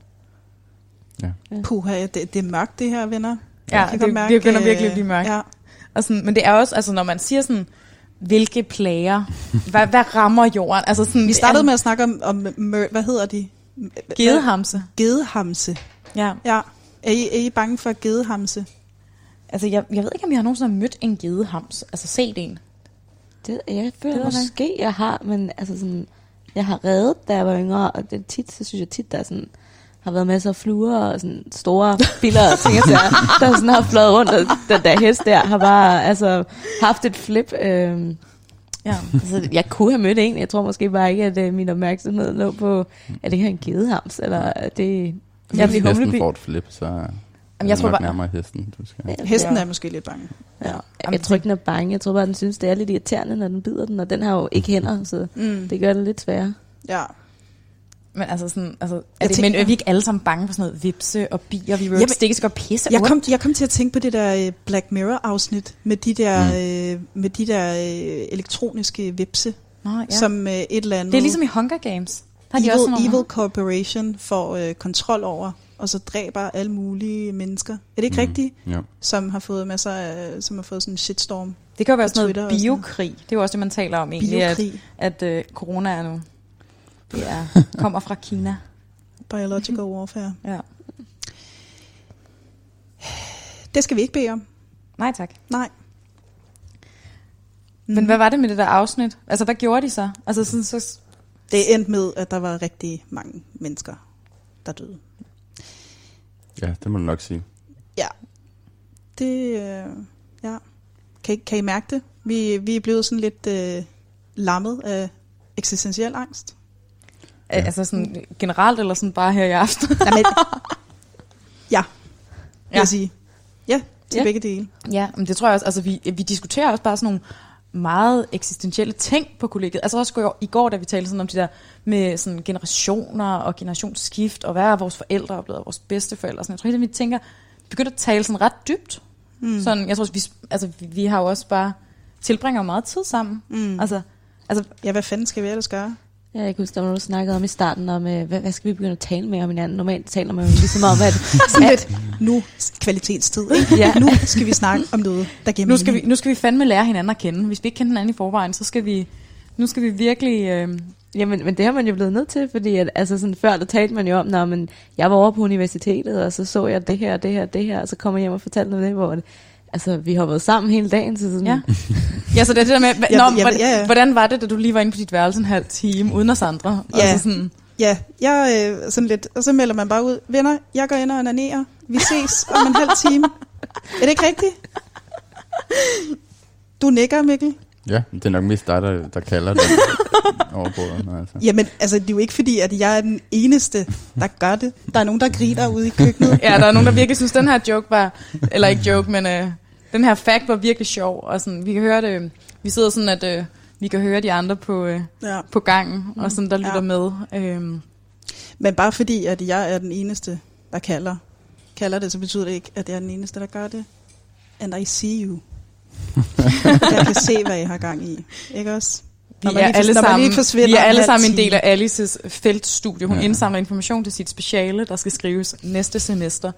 Ja. Puha, det er mørkt det her, venner. Ja, det begynder virkelig at blive mørkt. Ja. Og sådan, men det er også, altså når man siger sådan, hvilke plager? Hvad rammer jorden? Altså sådan, vi startede med at snakke om hvad hedder de? Gedehamse. Gedehamse. Ja. Er I bange for gedehamse? Altså, jeg ved ikke, om jeg har nogensinde mødt en gedehamse. Altså, set en. Det, jeg føler det måske, jeg har, men altså sådan, jeg har reddet, da jeg var yngre, og det synes jeg tit, der sådan, har været masser af fluer og sådan store biller og ting, der sådan har fløjet rundt, og den der hest der har bare haft et flip. Jeg kunne have mødt en, jeg tror måske bare ikke, at min opmærksomhed lå på, at det her en gedehams, eller det... Hvis hesten får et flip, så er jeg nok nærmere hesten. Du skal. Hesten er måske lidt bange. Ja. Jeg tror ikke, den er bange. Jeg tror bare, den synes, det er lidt irriterende, når den bider den, og den har jo ikke hænder, så det gør det lidt sværere. Ja. Men altså sådan, men er vi ikke alle sammen bange for sådan noget vipse og bier, vi vil jo stikke sig og pisse? Jeg kom til at tænke på det der Black Mirror-afsnit med de der, elektroniske vipse, som et eller andet... Det er ligesom i Hunger Games. Der er Evil Corporation får kontrol over, og så dræber alle mulige mennesker. Er det ikke rigtigt? Ja. Som har fået masser af, som har fået sådan en shitstorm. Det kan jo være sådan noget biokrig. Det er jo også det, man taler om egentlig, at corona er nu. Ja, kommer fra Kina. Biological warfare. Ja. Det skal vi ikke bede om. Nej tak. Nej. Men hvad var det med det der afsnit? Altså hvad gjorde de så? Altså sådan så... Det endte med, at der var rigtig mange mennesker, der døde. Ja, det må du nok sige. Ja. Det, ja. Kan I mærke det? Vi er blevet sådan lidt lammet af eksistentiel angst. Ja. Altså sådan generelt, eller sådan bare her i aften? Jamen, ja, vil jeg sige. Ja, til begge dele. Ja, men det tror jeg også. Altså, vi diskuterer også bare sådan nogle meget eksistentielle ting på kollegiet. Altså også i går, da vi talte sådan om de der med sådan generationer og generationsskift, og hvad er vores forældre og blevet vores bedsteforældre. Sådan. Jeg tror helt, at vi tænker, begynder at tale sådan ret dybt. Mm. Sådan, jeg tror, vi har jo også bare tilbringer meget tid sammen. Mm. Altså, ja, hvad fanden skal vi ellers gøre? Ja, jeg kan huske, der var noget, du snakkede om i starten, om hvad skal vi begynde at tale med om hinanden? Normalt taler man jo lige så meget om, at nu kvalitetstid. Ja. Nu skal vi snakke om noget, der giver mening. Nu skal vi fandme lære hinanden at kende. Hvis vi ikke kender hinanden i forvejen, så skal vi... Nu skal vi virkelig... Men det har man jo blevet nødt til, fordi at, altså sådan, før der talte man jo om, men jeg var over på universitetet, og så jeg det her, det her, det her, og så kom jeg hjem og fortalte noget om det, hvor det, altså, vi har været sammen hele dagen til sådan... Ja. Ja, så det er det der med, hvordan var det, da du lige var inde på dit værelse en halv time, uden os andre? Ja, og så sådan. Ja. Jeg sådan lidt, og så melder man bare ud, venner, jeg går ind og onanerer, vi ses om en halv time. Er det ikke rigtigt? Du nikker, Mikkel. Ja, det er nok mest dig, der kalder det overborderne. Altså. Jamen, altså, det er jo ikke fordi, at jeg er den eneste, der gør det. Der er nogen, der griner ude i køkkenet. Ja, der er nogen, der virkelig synes, den her joke var, eller ikke joke, men... Den her fact var virkelig sjov, og sådan, vi kan høre det, vi sidder sådan, at vi kan høre de andre på gangen, og sådan, der lytter med. Men bare fordi, at jeg er den eneste, der kalder det, så betyder det ikke, at jeg er den eneste, der gør det. And I see you. Jeg kan se, hvad I har gang i. Ikke også? Vi er alle sammen en del af Alices feltstudie. Hun indsamler information til sit speciale, der skal skrives næste semester.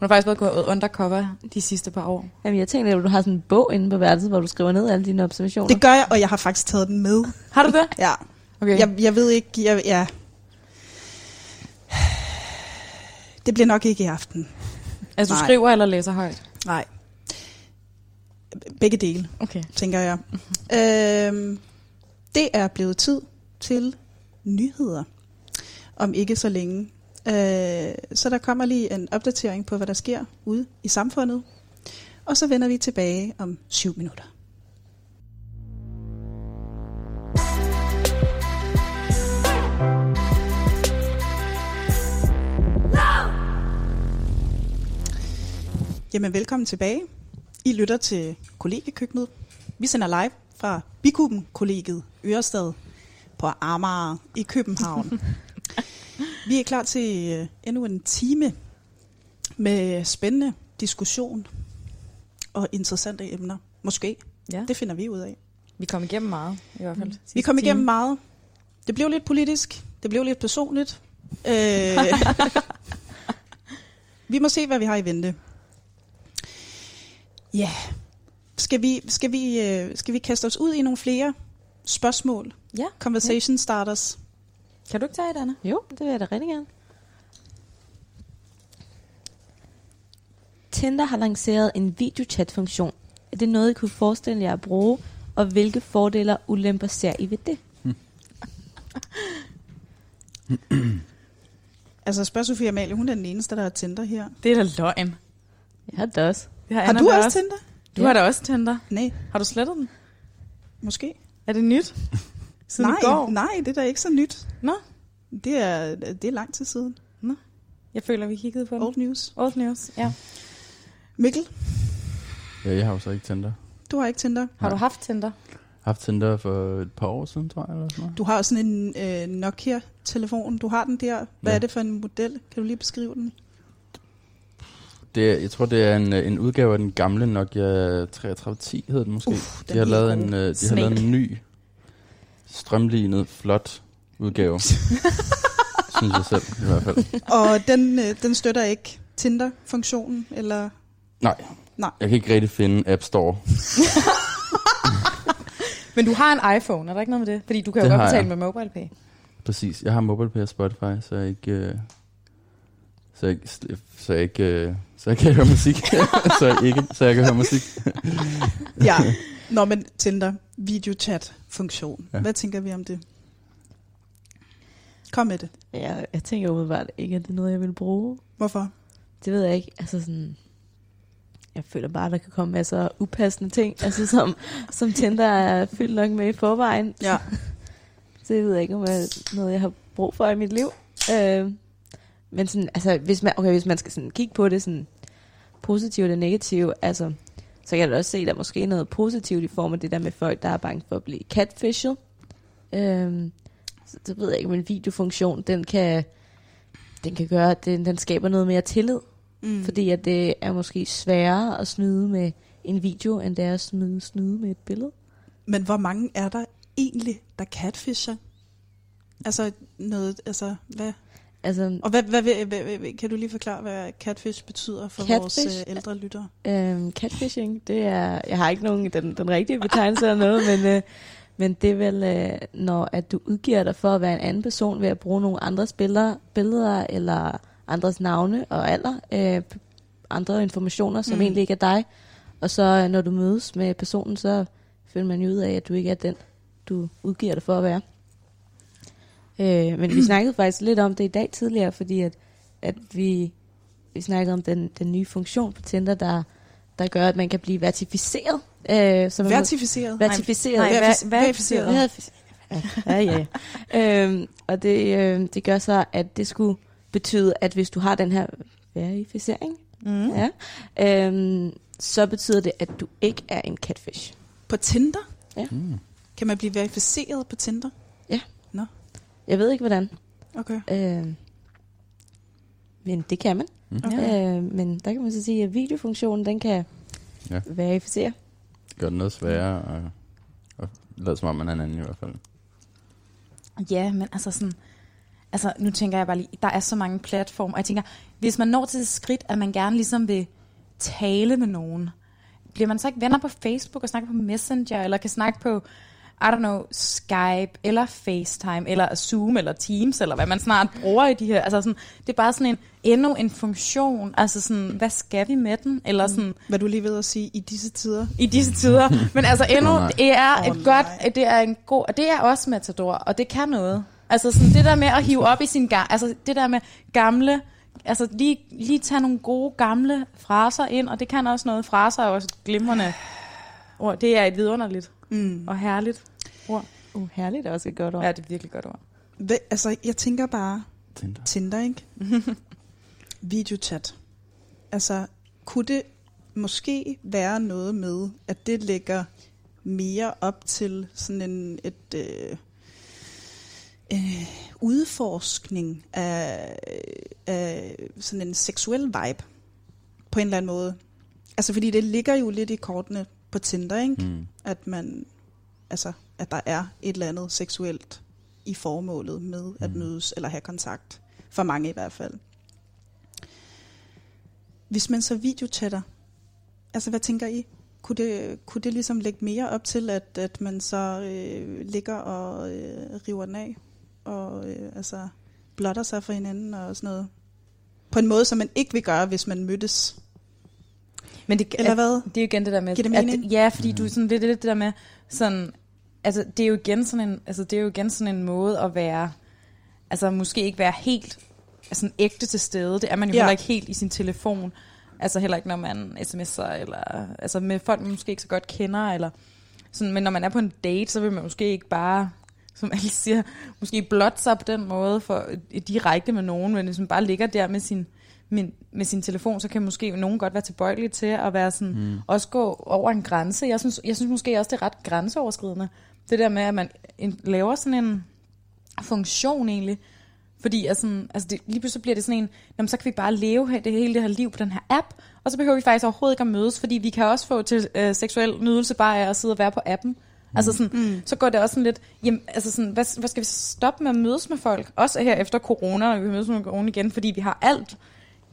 Hun har faktisk været gået undercover de sidste par år. Jamen jeg tænkte, at du har sådan en bog inde på værelset, hvor du skriver ned alle dine observationer. Det gør jeg, og jeg har faktisk taget den med. Har du det? Ja. Okay. Jeg ved ikke, ja. Det bliver nok ikke i aften. Altså du skriver eller læser højt? Nej. Begge dele, okay, tænker jeg. Det er blevet tid til nyheder. Om ikke så længe. Så der kommer lige en opdatering på, hvad der sker ude i samfundet. Og så vender vi tilbage om 7 minutter. Jamen, velkommen tilbage. I lytter til kollegekøkkenet. Vi sender live fra Bikuben-kollegiet Ørestad på Amager i København. Vi er klar til endnu en time med spændende diskussion og interessante emner. Måske. Ja. Det finder vi ud af. Vi kom igennem meget, i hvert fald. Vi kom igennem meget. Det blev lidt politisk. Det blev lidt personligt. Vi må se, hvad vi har i vente. Ja. Skal vi kaste os ud i nogle flere spørgsmål? Ja. Conversation starters. Kan du ikke tage et, Anna? Jo, det vil jeg da rigtig gerne. Tinder har lanceret en videochat-funktion. Er det noget, I kunne forestille jer at bruge? Og hvilke fordele og ulemper ser I ved det? Altså spørg Sofie Amalie, hun er den eneste, der har Tinder her. Det er da løgn. Jeg har det også. Har du også Tinder? Du har da også Tinder. Nej. Har du slettet den? Måske. Er det nyt? Nej, det er da ikke så nyt. Nå? Det er lang tid siden. Nå? Jeg føler, vi kiggede på den. Old news, ja. Mikkel? Ja, jeg har jo så ikke Tinder. Du har ikke Tinder? Har du haft Tinder? Jeg har haft Tinder for et par år siden, tror jeg. Eller sådan noget. Du har sådan en Nokia-telefon. Du har den der. Hvad er det for en model? Kan du lige beskrive den? Jeg tror, det er en udgave af den gamle Nokia 3310, hed den måske. De har lavet en ny... strømlignet, flot udgave. Synes jeg selv, i hvert fald. Og den støtter ikke Tinder-funktionen, eller? Nej. Jeg kan ikke rigtig finde App Store. Men du har en iPhone, er der ikke noget med det? Fordi du kan jo godt betale med MobilePay. Præcis, jeg har MobilePay og Spotify, så jeg ikke... så jeg kan høre musik. så jeg kan høre musik. Ja. Nå, men Tinder videochat-funktion. Ja. Hvad tænker vi om det? Kom med det. Ja, jeg tænker umiddelbart ikke, at det er noget, jeg vil bruge. Hvorfor? Det ved jeg ikke. Altså sådan, jeg føler bare, at der kan komme masser upassende ting, altså som Tinder er fyldt nok med i forvejen. Ja. Så jeg ved ikke, om det er noget, jeg har brug for i mit liv. Men sådan, altså, hvis man skal sådan kigge på det sådan positivt og negativt, altså, så kan jeg også se, at der måske er noget positivt i form af det der med folk, der er bange for at blive catfished. Så ved jeg ikke, om en videofunktion, den kan gøre, at den skaber noget mere tillid. Mm. Fordi at det er måske sværere at snyde med en video, end det er at snyde med et billede. Men hvor mange er der egentlig, der catfisher? Altså noget, altså hvad? Altså, og hvad, kan du lige forklare, hvad catfish betyder for vores ældre lyttere? Catfishing, det er, jeg har ikke nogen den rigtige betegnelse eller noget, men det er vel, når at du udgiver dig for at være en anden person ved at bruge nogle andres billeder eller andres navne og alder, andre informationer, som egentlig ikke er dig. Og så når du mødes med personen, så finder man ud af, at du ikke er den, du udgiver dig for at være. Men vi snakkede faktisk lidt om det i dag tidligere, fordi at vi snakkede om den nye funktion på Tinder, der gør, at man kan blive verificeret. Verificeret. Og det gør så, at det skulle betyde, at hvis du har den her verificering, så betyder det, at du ikke er en catfish. På Tinder? Ja. Kan man blive verificeret på Tinder? Ja. Nå. Jeg ved ikke, hvordan. Okay. Men det kan man. Okay. Men der kan man så sige, at videofunktionen, den kan verificere. Gør det noget sværere, og lad som om man er en anden i hvert fald. Ja, men altså sådan... Altså, nu tænker jeg bare lige, der er så mange platforme, og jeg tænker, hvis man når til det skridt, at man gerne ligesom vil tale med nogen, bliver man så ikke venner på Facebook og snakke på Messenger, eller kan snakke på, I don't know, Skype, eller FaceTime, eller Zoom, eller Teams, eller hvad man snart bruger i de her, altså sådan, det er bare sådan endnu en funktion, altså sådan, hvad skal vi med den, eller sådan... Hvad du lige ved at sige, i disse tider, men altså endnu, det er en god, og det er også Matador, og det kan noget. Altså sådan det der med at hive op i sin gang, altså det der med gamle, altså lige tage nogle gode gamle fraser ind, og det kan også noget. Fraser er også et glimrende ord. Det er et vidunderligt og herligt ord. Herligt er også et godt ord. Ja, det er virkelig godt ord. Altså jeg tænker bare Tinder, ikke? Videochat. Altså kunne det måske være noget med, at det ligger mere op til sådan en udforskning af sådan en seksuel vibe på en eller anden måde. Altså fordi det ligger jo lidt i kortene på Tinder, ikke? At man, altså at der er et eller andet seksuelt i formålet med at mødes eller have kontakt, for mange i hvert fald. Hvis man så videochatter, altså hvad tænker I? Kunne det ligesom lægge mere op til, at man så ligger og river den af? Og altså blotter sig for hinanden og sådan noget. På en måde, som man ikke vil gøre, hvis man mødtes. Men det, eller hvad? Det er jo igen det der med... Det at, ja, fordi du sådan lidt det der med... Sådan, altså, det er jo igen sådan en, altså, det er jo igen sådan en måde at være... Altså måske ikke være helt altså, ægte til stede. Det er man jo heller ikke helt i sin telefon. Altså heller ikke, når man sms'er, eller... Altså med folk, man måske ikke så godt kender, eller... Sådan, men når man er på en date, så vil man måske ikke bare... som alle siger, måske blot sig på den måde for direkte med nogen, men hvis man bare ligger der med sin telefon, så kan måske nogen godt være tilbøjelig til at være sådan, også gå over en grænse. Jeg synes måske også, det er ret grænseoverskridende. Det der med, at man laver sådan en funktion egentlig, fordi altså det, lige pludselig bliver det sådan en, så kan vi bare leve det hele det her liv på den her app, og så behøver vi faktisk overhovedet ikke at mødes, fordi vi kan også få til seksuel nydelse bare af at sidde og være på appen. Altså sådan, så går det også sådan lidt, jamen, altså sådan, hvad skal vi stoppe med at mødes med folk? Også her efter corona, når vi mødes med corona igen, fordi vi har alt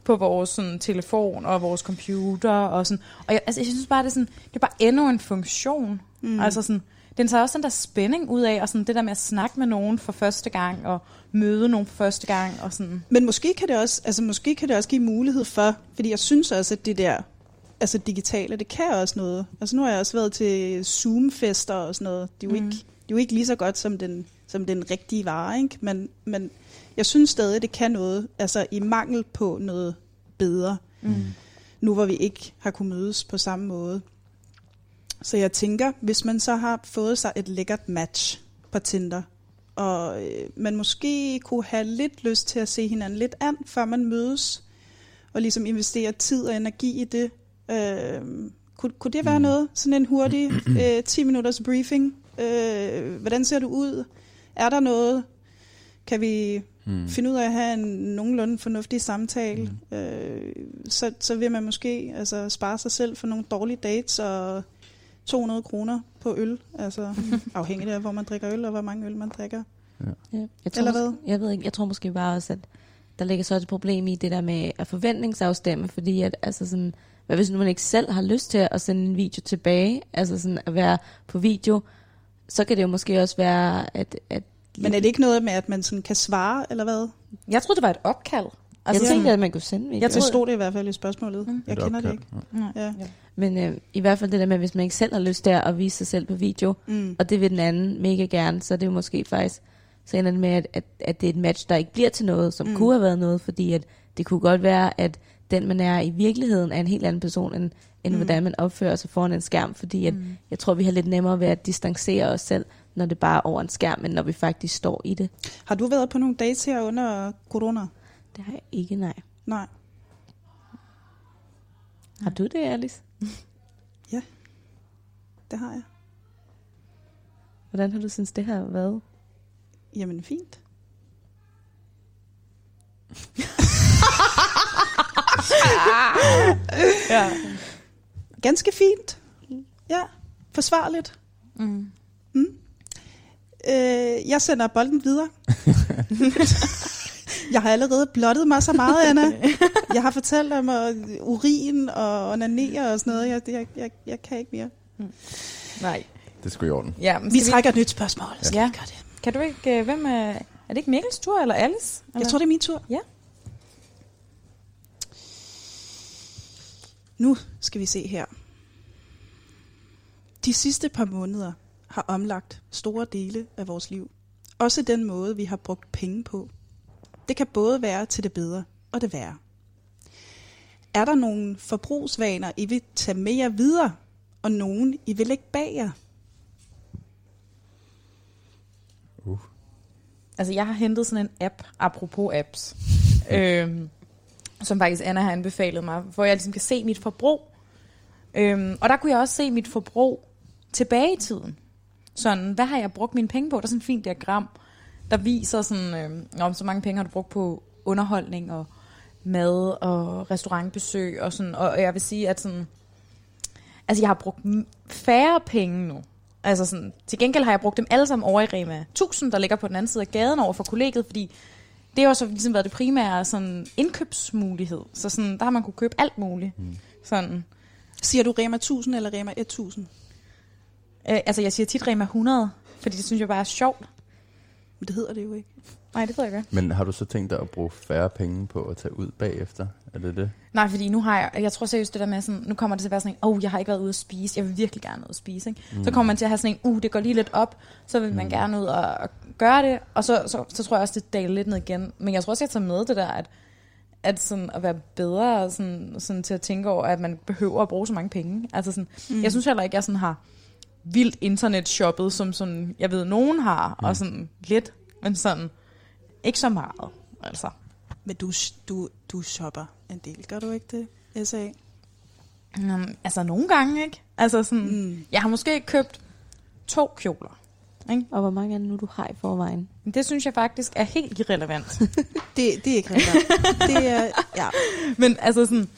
på vores sådan, telefon og vores computer og sådan. Og jeg synes bare, det er sådan, det er bare endnu en funktion. Altså sådan, den tager også sådan der spænding ud af, og sådan det der med at snakke med nogen for første gang, og møde nogen for første gang, og sådan. Men måske kan det også, give mulighed for, fordi jeg synes også, at det der, altså digitale, det kan også noget. Altså nu har jeg også været til Zoom-fester og sådan noget. Det er jo, ikke lige så godt som den rigtige vare, ikke? Men jeg synes stadig, det kan noget, altså i mangel på noget bedre. Mm. Nu hvor vi ikke har kunnet mødes på samme måde. Så jeg tænker, hvis man så har fået sig et lækkert match på Tinder, og man måske kunne have lidt lyst til at se hinanden lidt an, før man mødes, og ligesom investere tid og energi i det. Kunne det være noget? Sådan en hurtig 10 minutters briefing. Hvordan ser du ud? Er der noget? Kan vi finde ud af at have en nogenlunde fornuftig samtale? Så vil man måske spare sig selv for nogle dårlige dates og 200 kroner på øl, altså afhængigt af hvor man drikker øl og hvor mange øl man drikker. Ja. Jeg ved ikke. Jeg tror måske bare også, at der ligger så et problem i det der med at forventningsafstemme, fordi at hvad hvis nu man ikke selv har lyst til at sende en video tilbage, altså sådan at være på video, så kan det jo måske også være at men er det ikke noget med at man sådan kan svare eller hvad? Jeg troede det var et opkald. Altså, jeg tænkte, at man kunne sende video. Jeg forstod det i hvert fald i spørgsmålet. Mm. Jeg kender det ikke. Ja. Men i hvert fald det der med, hvis man ikke selv har lyst til at vise sig selv på video, og det vil den anden mega gerne, så er det jo måske faktisk, så ender det med, at det er et match, der ikke bliver til noget, som kunne have været noget, fordi at det kunne godt være, at den man er i virkeligheden er en helt anden person, end hvordan man opfører sig foran en skærm, fordi at jeg tror, vi har lidt nemmere ved at distancere os selv, når det bare er over en skærm, men når vi faktisk står i det. Har du været på nogle dates her under corona? Det har jeg ikke, nej. Har du det, Alice? Ja, det har jeg. Hvordan har du synes det her har været? Jamen, fint. Ja. Ganske fint. Ja, forsvarligt. Jeg sender bolden videre. Jeg har allerede blottet mig så meget, Anna. Jeg har fortalt om urin og onanere og sådan noget. Jeg kan ikke mere. Nej. Det skulle i orden. Ja, vi trækker et nyt spørgsmål. Skal vi gøre det? Kan du ikke... Hvem er det ikke Mikkels tur eller Alice? Eller? Jeg tror, det er min tur. Ja. Nu skal vi se her. De sidste par måneder har omlagt store dele af vores liv. Også den måde, vi har brugt penge på. Det kan både være til det bedre og det værre. Er der nogle forbrugsvaner, I vil tage med jer videre, og nogen, I vil lægge bag jer? Altså, jeg har hentet sådan en app, apropos apps, som faktisk Anna har anbefalet mig, hvor jeg ligesom kan se mit forbrug. Og der kunne jeg også se mit forbrug tilbage i tiden. Sådan, hvad har jeg brugt mine penge på? Der er sådan et fint diagram, der viser sådan, om så mange penge har du brugt på underholdning og mad og restaurantbesøg og sådan, og jeg vil sige, at sådan, altså jeg har brugt færre penge nu. Altså sådan, til gengæld har jeg brugt dem alle sammen over i Rema 1000, der ligger på den anden side af gaden over for kollegiet, fordi det har også ligesom været det primære sådan indkøbsmulighed. Så sådan, der har man kunne købe alt muligt. Sådan. Siger du Rema 1000 eller Rema 1000? Altså jeg siger tit Rema 100, fordi det synes jeg bare er sjovt. Men det hedder det jo ikke. Nej, det hedder jeg ikke. Men har du så tænkt dig at bruge færre penge på at tage ud bagefter? Er det det? Nej, fordi nu har jeg tror seriøst det der med sådan, nu kommer det til at være sådan en, jeg har ikke været ude at spise, jeg vil virkelig gerne ud at spise, ikke? Så kommer man til at have sådan en, det går lige lidt op, så vil man gerne ud og gøre det, og så tror jeg også, det daler lidt ned igen. Men jeg tror også, jeg tager med det der, at sådan at være bedre sådan til at tænke over, at man behøver at bruge så mange penge. Altså sådan, jeg synes heller ikke, jeg sådan har vildt internetshoppet, som sådan, jeg ved, nogen har, og sådan lidt, men sådan, ikke så meget, altså. Men du shopper en del, gør du ikke det, S.A.? Altså, nogle gange, ikke? Altså sådan, jeg har måske købt 2 kjoler, ikke? Og hvor mange er det nu, du har i forvejen? Det synes jeg faktisk er helt irrelevant. det er ikke relevant. Det er, ja. Men altså sådan,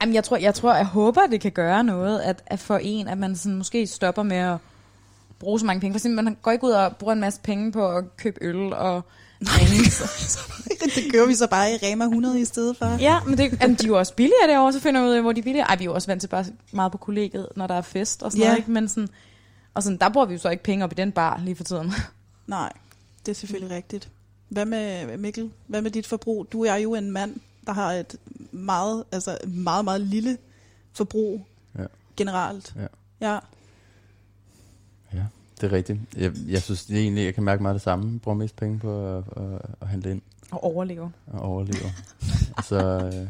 jamen, jeg håber, det kan gøre noget, at for en, at man sådan måske stopper med at bruge så mange penge. For eksempel, man går ikke ud og bruger en masse penge på at købe øl og drinks. Det gør vi så bare i Rema 100 i stedet for. Ja, men de er jo også billigere derovre, så finder vi ud af, hvor de er billigere. Ej, vi er jo også vant til bare meget på kollegiet, når der er fest og sådan noget, ikke? Men sådan, Og sådan, der bruger vi jo så ikke penge op i den bar lige for tiden. Nej, det er selvfølgelig rigtigt. Hvad med Mikkel? Hvad med dit forbrug? Du er jo en mand, der har et meget lille forbrug generelt. Ja, det er rigtigt. Jeg synes det egentlig, jeg kan mærke meget det samme. Bruger mest penge på at handle ind. Og overleve. Så jeg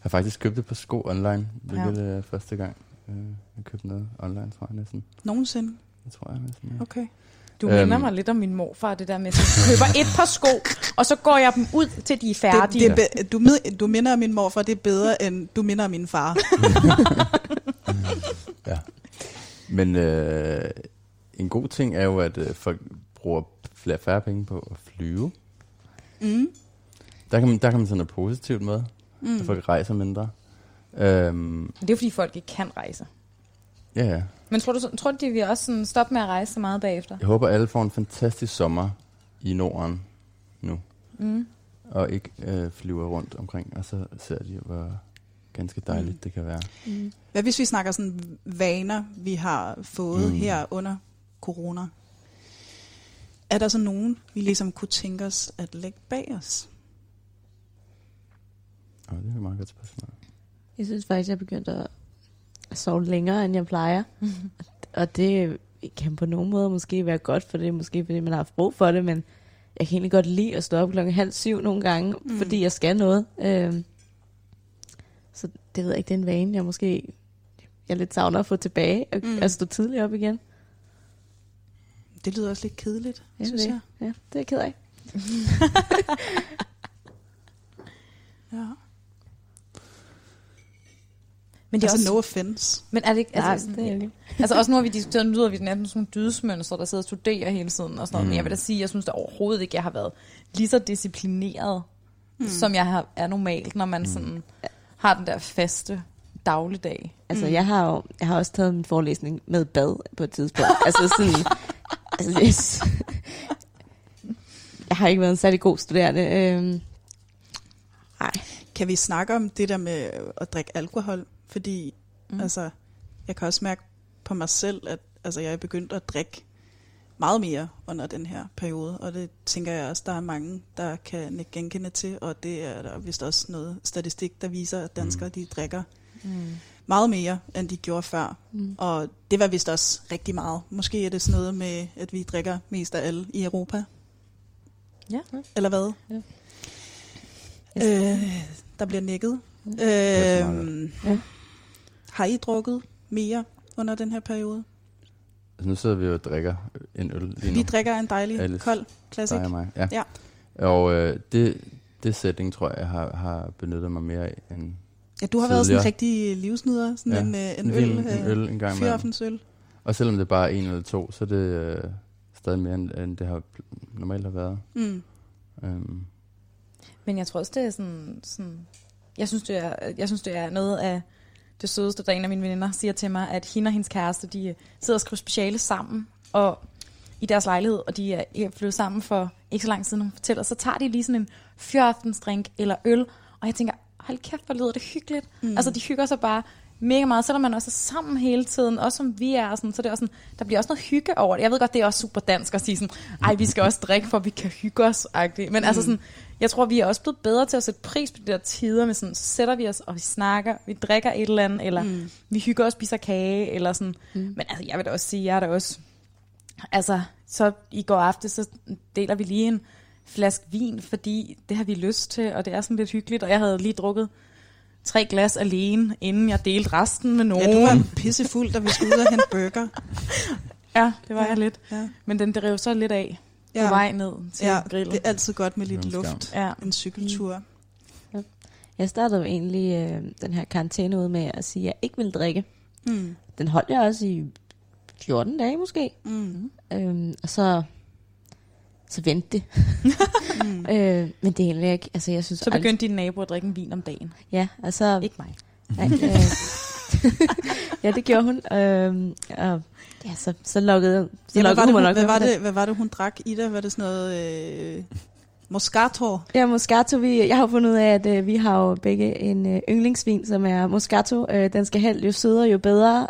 har faktisk købt et par sko online, hvilket er første gang. Jeg købte noget online, tror jeg næsten. Nogensinde? Det tror jeg næsten, ja. Okay. Du minder mig lidt om min morfar, det der med, at jeg køber et par sko, og så går jeg dem ud, til de er færdige. Du minder om min morfar, det er bedre, end du minder om min far. Ja. Men en god ting er jo, at folk bruger færre penge på at flyve. Mm. Der kan man sådan noget positivt med, at folk rejser mindre. Det er fordi folk ikke kan rejse. Ja. Men tror du de vil også sådan stoppe med at rejse så meget bagefter? Jeg håber alle får en fantastisk sommer i Norden nu. Mm. Og ikke flyver rundt omkring. Og så ser de, hvor ganske dejligt det kan være. Mm. Hvad hvis vi snakker sådan vaner, vi har fået her under corona? Er der så nogen, vi ligesom kunne tænke os at lægge bag os? Det er et meget godt spørgsmål. Jeg synes faktisk, jeg begyndte at sove længere, end jeg plejer. Og det kan på nogen måde måske være godt for det, måske fordi man har haft brug for det, men jeg kan egentlig godt lide at stå op 6:30 nogle gange, fordi jeg skal noget. Så det ved jeg ikke, det er en vane, jeg måske er lidt savner at få tilbage og stå tidligt op igen. Det lyder også lidt kedeligt, synes jeg. Ja, det er jeg ked af. Ja. Men det er altså også no offense. Men er det ikke? Altså, nej, det er ikke. Altså også nu har vi diskuteret, nu lyder vi den anden som dydesmønster, der sidder og studerer hele tiden og sådan noget. Men jeg vil da sige, jeg synes da overhovedet ikke, jeg har været lige så disciplineret, som jeg er normalt, når man sådan har den der faste dagligdag. Altså jeg har også taget min forelæsning med bad på et tidspunkt. Altså sådan, jeg har ikke været en særlig god studerende. Nej. Kan vi snakke om det der med at drikke alkohol? Fordi altså, jeg kan også mærke på mig selv, at altså, jeg er begyndt at drikke meget mere under den her periode. Og det tænker jeg også, der er mange, der kan genkende til. Og det er der vist også noget statistik, der viser, at danskere de drikker meget mere, end de gjorde før. Og det var vist også rigtig meget. Måske er det sådan noget med, at vi drikker mest af alle i Europa. Ja. Eller hvad? Ja. Der bliver nikket. Ja. Har I drukket mere under den her periode? Altså, nu sidder vi jo og drikker en øl lige nu. Vi drikker en dejlig, Alice, kold classic. Ja. Og det setting, tror jeg, har benyttet mig mere af end. Ja, du har tidligere været sådan en rigtig livsnyder. Sådan en øl en gang med. Og selvom det er bare en eller to, så er det stadig mere end det har normalt har været. Men jeg tror også, det er sådan jeg synes, det er noget af det sødeste, der en af mine veninder siger til mig, at hende og hendes kæreste, de sidder og skriver speciale sammen og i deres lejlighed, og de er flyttet sammen for ikke så lang tid siden, hun fortæller, så tager de lige sådan en fyrreaftensdrink eller øl, og jeg tænker, hold kæft, hvor lyder det hyggeligt. Altså, de hygger sig bare mega meget, selvom man også er sammen hele tiden, også som vi er, sådan, så det er også sådan, der bliver også noget hygge over det. Jeg ved godt, det er også super dansk at sige sådan, ej, vi skal også drikke, for vi kan hygge os-agtigt. Men altså sådan, jeg tror, vi er også blevet bedre til at sætte pris på de der tider, med sådan, så sætter vi os, og vi snakker, vi drikker et eller andet, eller vi hygger os, spiser kage, eller sådan. Men altså, jeg vil da også sige, jeg er da også, altså, så i går aften, så deler vi lige en flaske vin, fordi det har vi lyst til, og det er sådan lidt hyggeligt, og jeg havde lige drukket 3 glas alene, inden jeg delte resten med nogen. Ja, du var pissefuld, da vi skulle ud og hente burger. Ja, det var jeg lidt. Ja. Men den drev så lidt af på vej ned til grillen. Det er altid godt med lidt luft. Ja. En cykeltur. Ja. Jeg startede jo egentlig den her karantæne ud med at sige, at jeg ikke ville drikke. Den holdt jeg også i 14 dage måske. Og så vendte det. Men det er egentlig ikke. Altså, jeg synes, så begyndte din nabo at drikke en vin om dagen. Ja, altså. Ikke mig. Ja, det gjorde hun. Og, ja, så lukkede hun mig nok. Hvad var det, hun drak, Ida? Var det sådan noget Moscato. Ja, Moscato. Jeg har fundet ud af, at vi har jo begge en yndlingsvin, som er Moscato. Den skal helst jo sødere, jo bedre.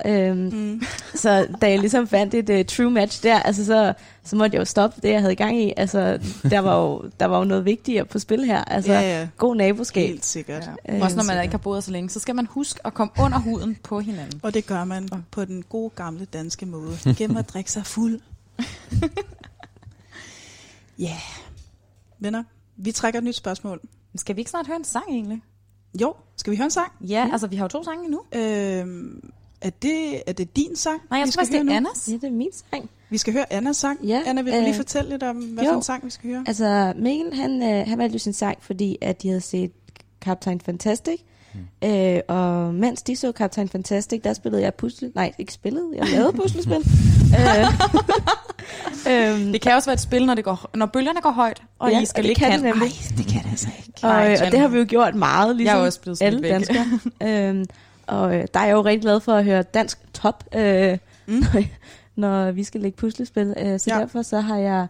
Så da jeg ligesom fandt et true match der, altså så måtte jeg jo stoppe det, jeg havde gang i. Altså, der var jo noget vigtigere på spil her. Altså, ja. God naboskab. Helt sikkert. Ja. Også når man ikke har boet så længe, så skal man huske at komme under huden på hinanden. Og det gør man på den gode gamle danske måde. Gennem at drikke sig fuld. Ja. Yeah. Venner, vi trækker et nyt spørgsmål. Skal vi ikke snart høre en sang egentlig? Jo, skal vi høre en sang? Ja, altså vi har jo 2 sange nu. Er det din sang? Nej, jeg tror det er Annas. Ja, det er min sang. Vi skal høre Annas sang. Ja, Anna, vil du lige fortælle lidt om, hvad for en sang vi skal høre? Altså Mikkel, han valgte jo sin sang, fordi at de havde set Captain Fantastic. Og mens de så Captain Fantastic, der spillede jeg puzzle. Nej, ikke spillede. Jeg lavede puslespil. Det kan også være et spil, når bølgerne går højt, og I skal ligge kanten. Nej, det kan det altså ikke. Og det har vi jo gjort meget, ligesom jeg er også blevet alle danskere. Og der er jeg jo rigtig glad for at høre dansk top, når vi skal lægge puslespil. Så derfor så har jeg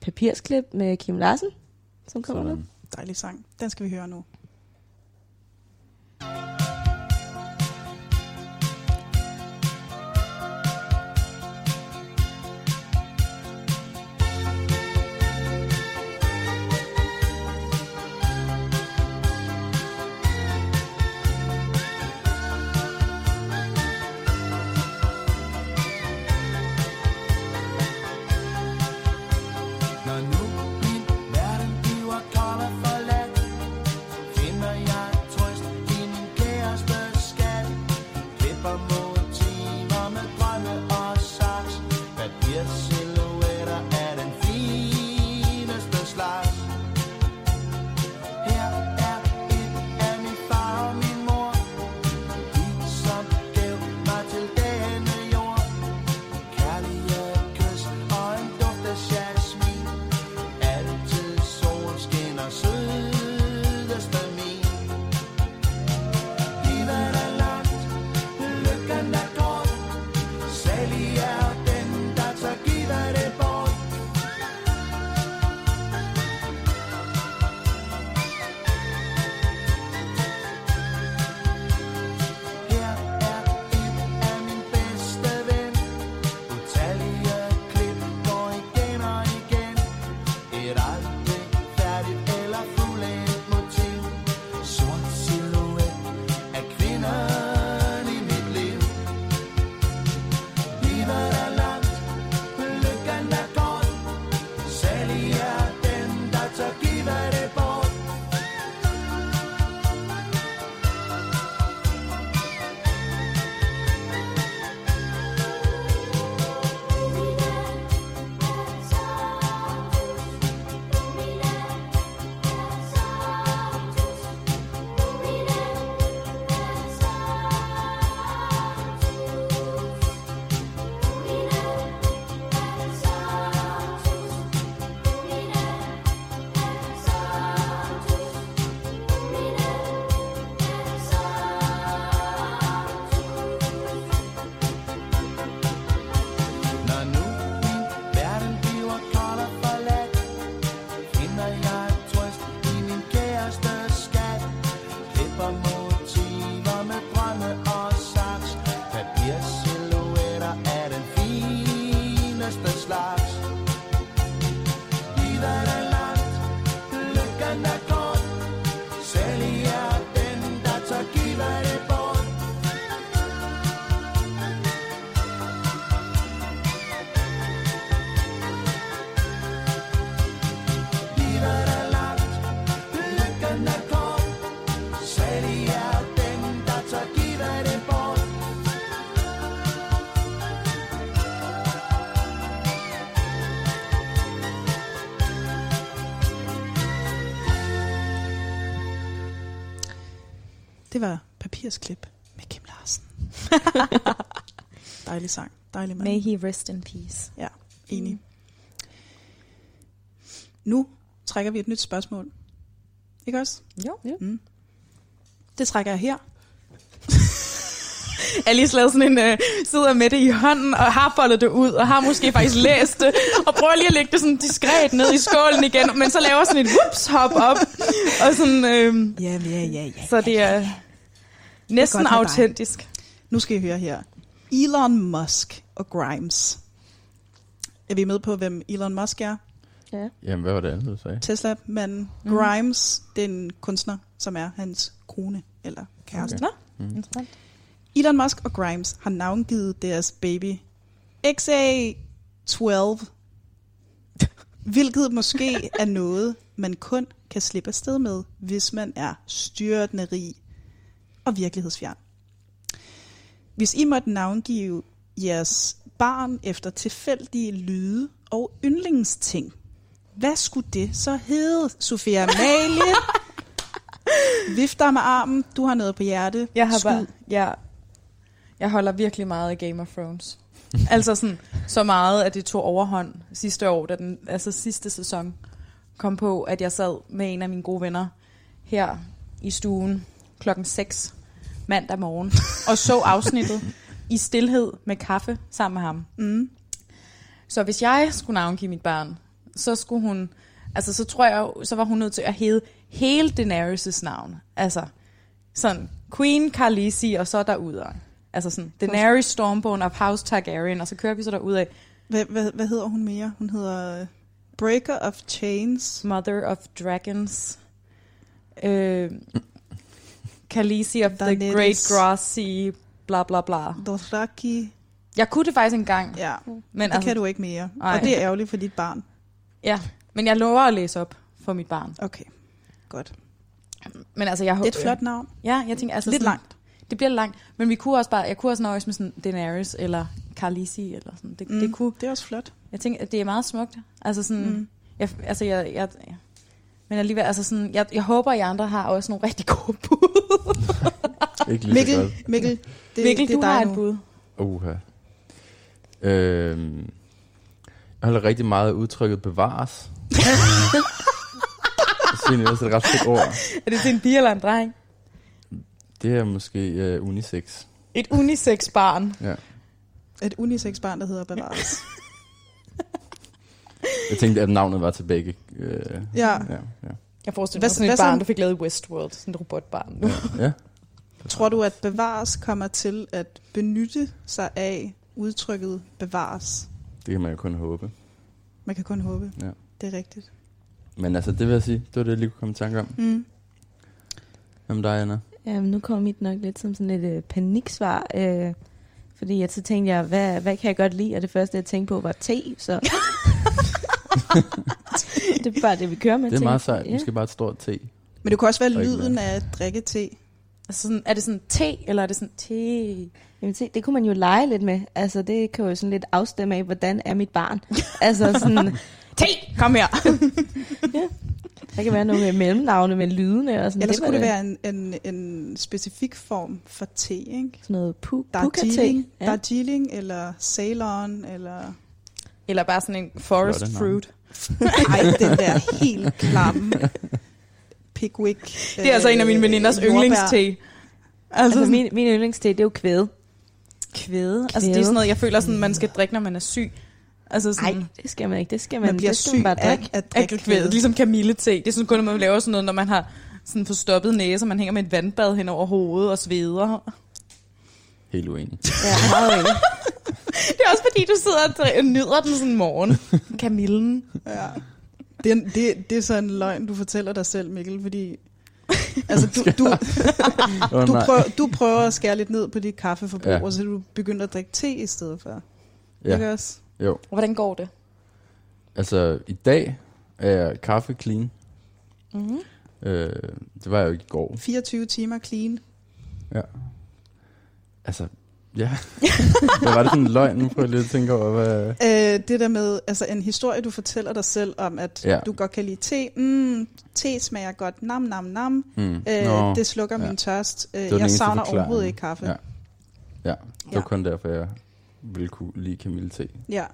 Papirsklip med Kim Larsen, som kommer med. Dejlig sang. Den skal vi høre nu. Det var Papirsklip med Kim Larsen. Dejlig sang, dejlig mand. May he rest in peace. Ja, enig. Nu trækker vi et nyt spørgsmål. Ikke også? Jo. Det trækker jeg her. er lige slået sådan en, sidder med det i hånden, og har foldet det ud, og har måske faktisk læst det, og prøver lige at lægge det sådan diskret ned i skålen igen, men så laver sådan et whoops-hop op, og sådan, så det er næsten autentisk. Nu skal I høre her. Elon Musk og Grimes. Er vi med på, hvem Elon Musk er? Ja. Jamen, hvad var det andet, du sagde? Tesla-manden. Grimes, det er en kunstner, som er hans kone eller kæreste. Okay. Mm-hmm. Elon Musk og Grimes har navngivet deres baby XA12, hvilket måske er noget, man kun kan slippe afsted med, hvis man er styrtende rig og virkelighedsfjern. Hvis I måtte navngive jeres barn efter tilfældige lyde og yndlingsting, hvad skulle det så hedde? Sofia Amalie, vifter med armen, du har noget på hjerte. Jeg har bare, jeg holder virkelig meget af Game of Thrones. Altså sådan, så meget, at det tog overhånd sidste år, da den, altså sidste sæson kom på, at jeg sad med en af mine gode venner her i stuen klokken 6 mandag morgen, og så afsnittet i stilhed med kaffe sammen med ham. Mm. Så hvis jeg skulle navngive mit barn, så skulle hun, altså så tror jeg, så var hun nødt til at hedde hele Daenerys' navn. Altså sådan Queen Khaleesi og så derudad. Altså sådan Daenerys Stormborn of House Targaryen, og så kører vi så derudad. Hvad hedder hun mere? Hun hedder Breaker of Chains, Mother of Dragons, Khaleesi of Daenerys, the Great Grass Sea, bla bla bla. Dothraki. Jeg kunne det faktisk engang. Ja, men det altså, kan du ikke mere. Ej. Og det er ærgerligt for dit barn. Ja, men jeg lover at læse op for mit barn. Okay, godt. Men altså, jeg håber... Det er et flot navn. Ja, jeg tænker altså... Lidt sådan, langt. Det bliver langt, men vi kunne også bare... Jeg kunne også nøjes med sådan Daenerys eller Khaleesi eller sådan. Det kunne... Det er også flot. Jeg tænker, at det er meget smukt. Altså sådan... Men alligevel, altså sådan... Jeg håber, at I andre har også nogle rigtig gode bud. Mikkel, det du har et bud. Uha. Jeg holder rigtig meget udtrykket bevares. Synes jeg også et ret fedt ord. Er det til en pige eller en dreng? Det er måske unisex. Et unisex barn. Ja. Et unisex barn, der hedder bevares. Jeg tænkte, at navnet var til begge. Ja. Jeg forestiller mig sådan et barn, der fik lavet Westworld. Sådan et robotbarn nu. Ja. Tror du, at bevares kommer til at benytte sig af udtrykket bevares? Det kan man jo kun håbe. Man kan kun håbe. Ja. Det er rigtigt. Men altså, det vil jeg sige, det var det, jeg lige kunne komme i tanke om. Mm. Hvem dig, Anna? Jamen, nu kommer mit nok lidt som sådan et paniksvar. Fordi jeg så tænkte jeg, hvad kan jeg godt lide? Og det første, jeg tænkte på, var te, så... Det er bare det, vi kører med. Det er te. Meget sejt. Ja. Måske bare et stort te. Men det kunne også være lyden af at drikke te. Altså sådan, er det sådan te, eller er det sådan te? Jamen te, det kunne man jo lege lidt med. Altså det kan jo sådan lidt afstemme af, hvordan er mit barn. Altså sådan, te, kom her. Ja. Der kan være nogle mellemnavne med lydene og sådan. Ellers kunne det være en specifik form for te, ikke? Sådan noget puka-te. Darjeeling, ja. Eller Ceylon, eller bare sådan en forest fruit. Nej, den der helt klamme. Pickwick. Det er altså en af mine veninders yndlingste. Altså min yndlingste, det er jo kvæde. Kvæde? Altså det er sådan noget, jeg føler sådan, man skal drikke, når man er syg. Altså sådan, nej, det skal man ikke. Det skal man bliver det skal syg man bare af kvæde. Ligesom kamillete. Det er sådan kun, når man laver sådan noget, når man har sådan forstoppet næse, og man hænger med et vandbad hen over hovedet og sveder. Helt uenig. Ja, meget uenig. Det er også fordi, du sidder og nyder den sådan morgen. Kamillen. Ja. Det er så en løgn, du fortæller dig selv, Mikkel, fordi altså, du prøver at skære lidt ned på dit kaffeforbrug, ja. Og så du begynder at drikke te i stedet for. Ja. Ikke også? Jo. Hvordan går det? Altså, i dag er kaffe clean. Mm-hmm. Det var jeg jo ikke i går. 24 timer clean. Ja. Altså... Ja, hvad var det sådan en løgn? Nu prøver jeg lige at tænke over, hvad... det der med, altså en historie, du fortæller dig selv om, at du godt kan lide te. Te smager godt, nam, nam, nam. Det slukker min tørst. Jeg savner overhovedet ikke kaffe. Ja. Det var kun derfor, jeg ville kunne lide kamillete. Ja.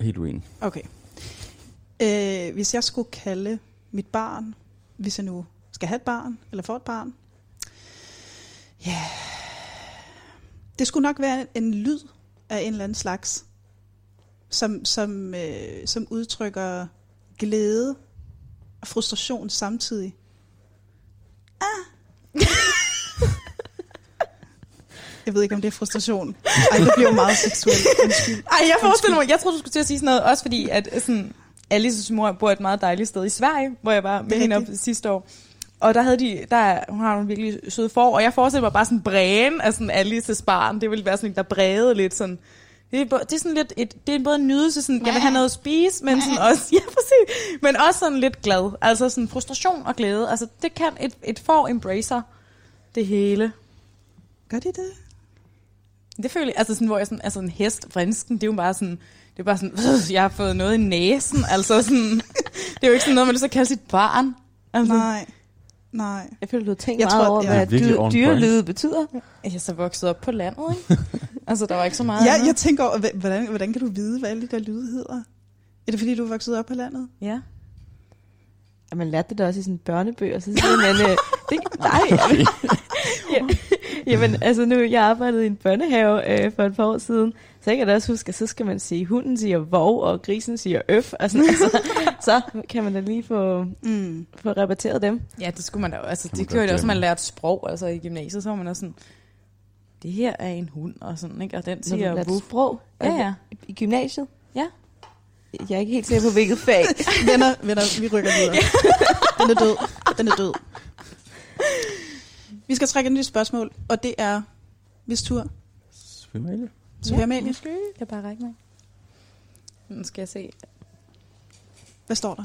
Helt uenig. Okay. Hvis jeg skulle kalde mit barn, hvis jeg nu skal have et barn, eller får et barn... Ja. Det skulle nok være en lyd af en eller anden slags, som udtrykker glæde og frustration samtidig. Ah. Jeg ved ikke, om det er frustration. Ej, det bliver meget seksuelt. Ej, jeg forestiller mig, jeg tror du skulle til at sige sådan noget, også fordi at sådan, Alice's mor bor et meget dejligt sted i Sverige, hvor jeg var med hende op sidste år. Og der havde hun har nogle virkelig søde får, og jeg forestiller mig bare sådan brægen af sådan Alice's barn. Det ville være sådan, der brægede lidt sådan. Det er sådan lidt det er både en nydelse, sådan, jeg vil have noget at spise, men sådan også, ja, præcis, men også sådan lidt glad. Altså sådan frustration og glæde. Altså det kan et får embracer det hele. Gør de det? Det føler jeg, altså sådan, hvor jeg sådan, altså en hest, vrinsken, det er jo bare sådan, jeg har fået noget i næsen, altså sådan, det er jo ikke sådan noget, man så kalder sit barn. Altså, nej. Jeg føler, du har tænkt meget over, hvad dyrelyde betyder. Jeg er så vokset op på landet, ikke? Altså, der var ikke så meget. Ja, jeg tænker over, hvordan kan du vide, hvad alle de der lyde hedder? Er det, fordi du er vokset op på landet? Ja. At man lærte det da også i sådan børnebøger, så siger man, nej. Jamen, altså nu, jeg arbejdede i en børnehave for et par år siden, så jeg kan da også huske, at så skal man sige, hunden siger vov, og grisen siger øf, og sådan, altså, så kan man da lige få repeteret dem. Ja, det skulle man da altså, det gjorde det også, at man lærte sprog, altså i gymnasiet, så var man også sådan, det her er en hund, og sådan, ikke? Og den siger vov. Sprog? Ja. I gymnasiet? Ja. Jeg er ikke helt sikker på, hvilket fag. Venner, vi rykker videre. Den er død. Vi skal trække et nyt spørgsmål, og det er, hvis tur? Svømmealie. Ja, det er bare række mig. Nu skal jeg se. Hvad står der?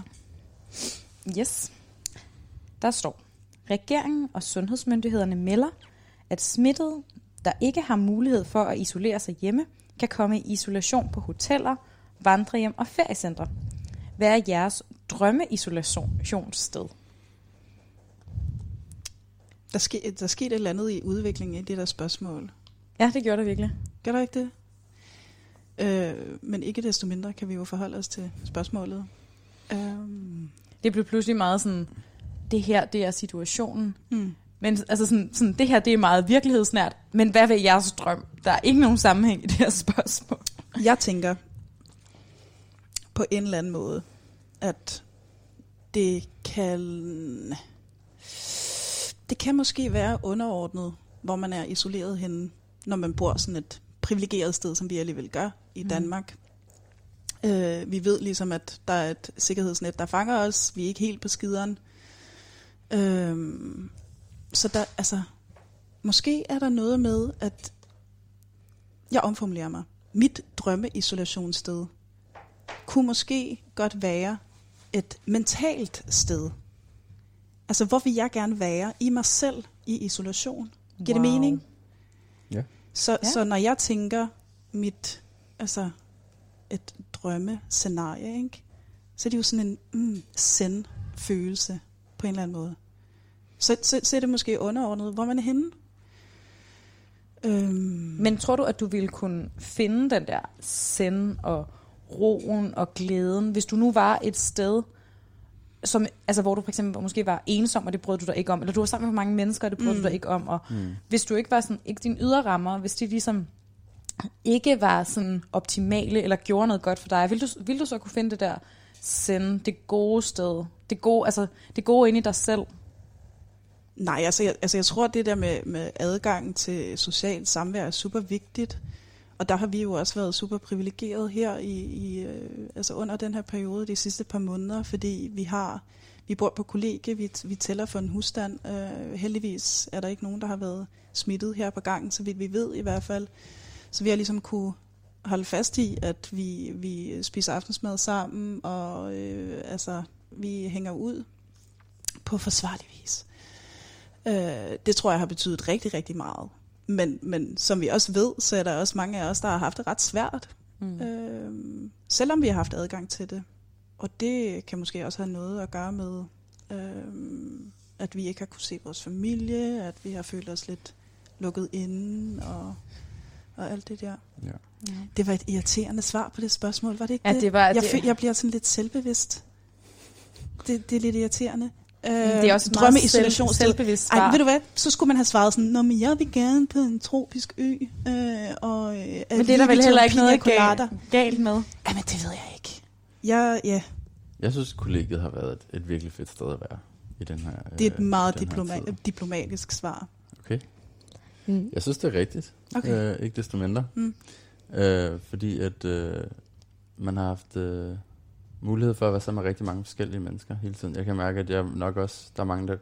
Yes. Der står, regeringen og sundhedsmyndighederne melder, at smittede, der ikke har mulighed for at isolere sig hjemme, kan komme i isolation på hoteller, vandrehjem og feriecentre. Hvad er jeres drømmeisolationsted? Der skete et eller andet i udviklingen i det der spørgsmål. Ja, det gjorde der virkelig. Gør der ikke det? Men ikke desto mindre kan vi jo forholde os til spørgsmålet. Det blev pludselig meget sådan, det her, det er situationen. Mm. Men altså sådan, det her, det er meget virkelighedsnært. Men hvad vil jeres drøm? Der er ikke nogen sammenhæng i det her spørgsmål. Jeg tænker på en eller anden måde, at det kan måske være underordnet, hvor man er isoleret henne, når man bor sådan et privilegeret sted, som vi alligevel gør i Danmark. Vi ved ligesom, at der er et sikkerhedsnet, der fanger os. Vi er ikke helt på skideren. Så der, altså, måske er der noget med, at jeg omformulerer mig. Mit drømmeisolationssted kunne måske godt være et mentalt sted. Altså, hvor vil jeg gerne være i mig selv i isolation? Giver det mening? Ja. Så når jeg tænker mit, altså et drømmescenarie, ikke? Så er det jo sådan en zen-følelse på en eller anden måde. Så er det måske underordnet, hvor man er henne. Men tror du, at du ville kunne finde den der zen og roen og glæden, hvis du nu var et sted, som, altså, hvor du for eksempel måske var ensom, og det brød du dig ikke om, eller du var sammen med mange mennesker, og det brød du dig ikke om, og hvis du ikke var sådan, ikke dine ydre rammer, hvis de ligesom ikke var sådan optimale, eller gjorde noget godt for dig, ville du så kunne finde det der sende, det gode sted, det gode, altså, det gode inde i dig selv? Nej, altså, jeg tror, det der med adgangen til socialt samvær er super vigtigt, og der har vi jo også været super privilegeret her altså under den her periode de sidste par måneder, fordi vi bor på kollegie, vi tæller for en husstand. Heldigvis er der ikke nogen, der har været smittet her på gangen, så vidt vi ved i hvert fald. Så vi har ligesom kunne holde fast i, at vi spiser aftensmad sammen, og altså vi hænger ud på forsvarlig vis. Det tror jeg har betydet rigtig, rigtig meget. Men som vi også ved, så er der også mange af os, der har haft det ret svært, selvom vi har haft adgang til det. Og det kan måske også have noget at gøre med, at vi ikke har kunne se vores familie, at vi har følt os lidt lukket inde og alt det der. Ja. Ja. Det var et irriterende svar på det spørgsmål, var det ikke det? Ja, det var, jeg bliver sådan lidt selvbevidst. Det er lidt irriterende. Det er også drømmeisolation. Selvbevidst. Ej, ved du hvad? Så skulle man have svaret sådan, nå, men jeg vil gerne på en tropisk ø. Men det er der vel heller ikke noget galt med? Jamen, det ved jeg ikke. Jeg synes, kollegiet har været et virkelig fedt sted at være i den her det er et meget diplomatisk svar. Okay. Mm. Jeg synes, det er rigtigt. Okay. Ikke desto mindre. Mm. Fordi at man har haft... mulighed for at være sammen med rigtig mange forskellige mennesker hele tiden. Jeg kan mærke, at jeg nok også, der er mange, der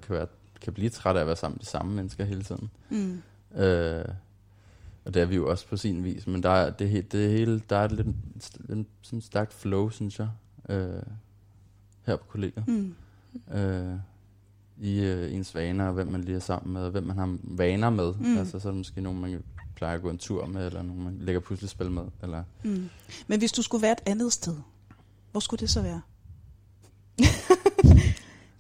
kan blive trætte af at være sammen med de samme mennesker hele tiden. Mm. Og det er vi jo også på sin vis, men der er et stærkt flow, synes jeg, her på kollegiet. Mm. I ens vaner, hvem man lige er sammen med, hvem man har vaner med. Mm. Altså, så er det måske nogen, man plejer at gå en tur med, eller nogen, man lægger puslespil med. Eller. Mm. Men hvis du skulle være et andet sted, hvor skulle det så være?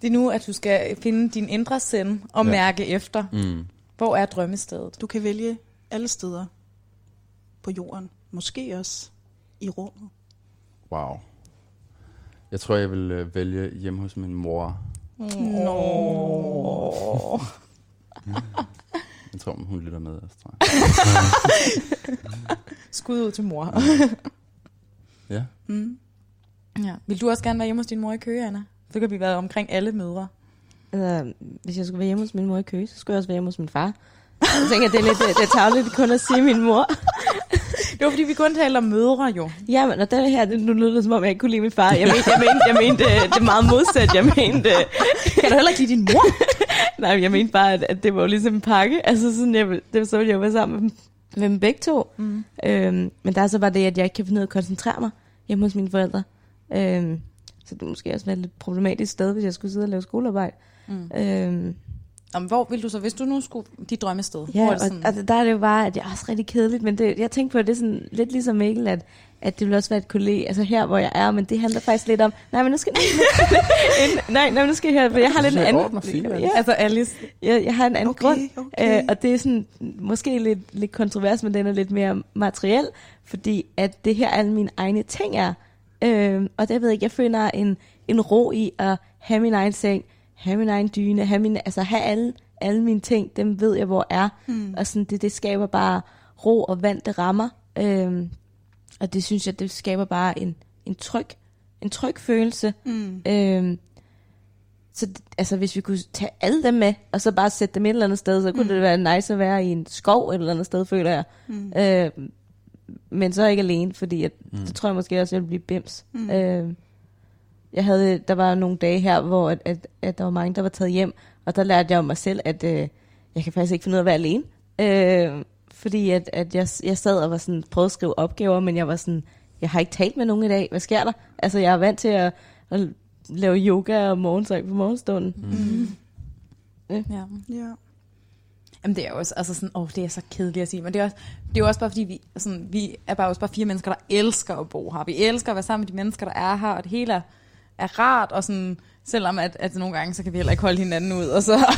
Det er nu, at du skal finde din indre send og mærke efter. Mm. Hvor er drømmestedet? Du kan vælge alle steder på jorden. Måske også i rummet. Wow. Jeg tror, jeg vil vælge hjem hos min mor. Nå. Jeg tror, hun lytter med. Skud ud til mor. Ja. Mm. Ja. Vil du også gerne være hjemme hos din mor i Køge, Anna? Så kan vi være omkring alle mødre. Altså, hvis jeg skulle være hjemme hos min mor i Køge, så skulle jeg også være hjemme hos min far. Jeg tænker, det er lidt tarveligt kun at sige min mor. Det var fordi, vi kun taler om mødre, jo. Ja, men og den her, nu lyder det, som om jeg ikke kunne lide min far. Jeg mente det er meget modsat. Jeg mente... Kan du heller ikke lide din mor? Nej, jeg mente bare, at det var jo ligesom en pakke. Altså, sådan, så ville jeg jo være sammen med dem begge to. Mm. Men der er så bare det, at jeg ikke kan finde ud af at koncentrere mig hjemme hos mine forældre. Så det er måske også være et lidt problematisk sted, hvis jeg skulle sidde og lave skolearbejde. Mm. Jamen, hvor ville du så, hvis du nu skulle dit drømmested? Ja, og der er det jo bare, at jeg er også rigtig kedeligt, men det, jeg tænkte på, at det er sådan lidt ligesom Mikkel, at det vil også være et kollega, altså her, hvor jeg er, men det handler faktisk lidt om, nu skal jeg høre, for jeg har lidt en anden... Altså Alice, jeg har en anden grund, og det er sådan, måske lidt kontrovers, men den er lidt mere materiel, fordi at det her alle mine egne ting er, og der ved jeg ikke, jeg finder en ro i at have min egen seng, have min egen dyne, have alle mine ting, dem ved jeg, hvor er. Mm. Og sådan, det skaber bare ro og vante rammer. Og det synes jeg, det skaber bare en tryg følelse. Mm. Så altså, hvis vi kunne tage alle dem med, og så bare sætte dem et eller andet sted, så kunne det være nice at være i en skov et eller andet sted, føler jeg. Mm. Men så ikke alene, fordi så tror jeg måske også, at jeg ville blive bims. Mm. Der var nogle dage her, hvor at der var mange, der var taget hjem, og der lærte jeg om mig selv, at jeg kan faktisk ikke finde ud af at være alene. Fordi at jeg sad og var sådan, prøvede at skrive opgaver, men jeg var sådan, jeg har ikke talt med nogen i dag, hvad sker der? Altså, jeg er vant til at lave yoga og morgensang på morgenstunden. Mm. Ja. Jamen det er også altså sådan, det er så kedeligt at sige, men det er også bare fordi vi er bare også bare fire mennesker, der elsker at bo her. Vi elsker at være sammen med de mennesker, der er her, og det hele er rart, og sådan, selvom at nogle gange, så kan vi heller ikke holde hinanden ud, og så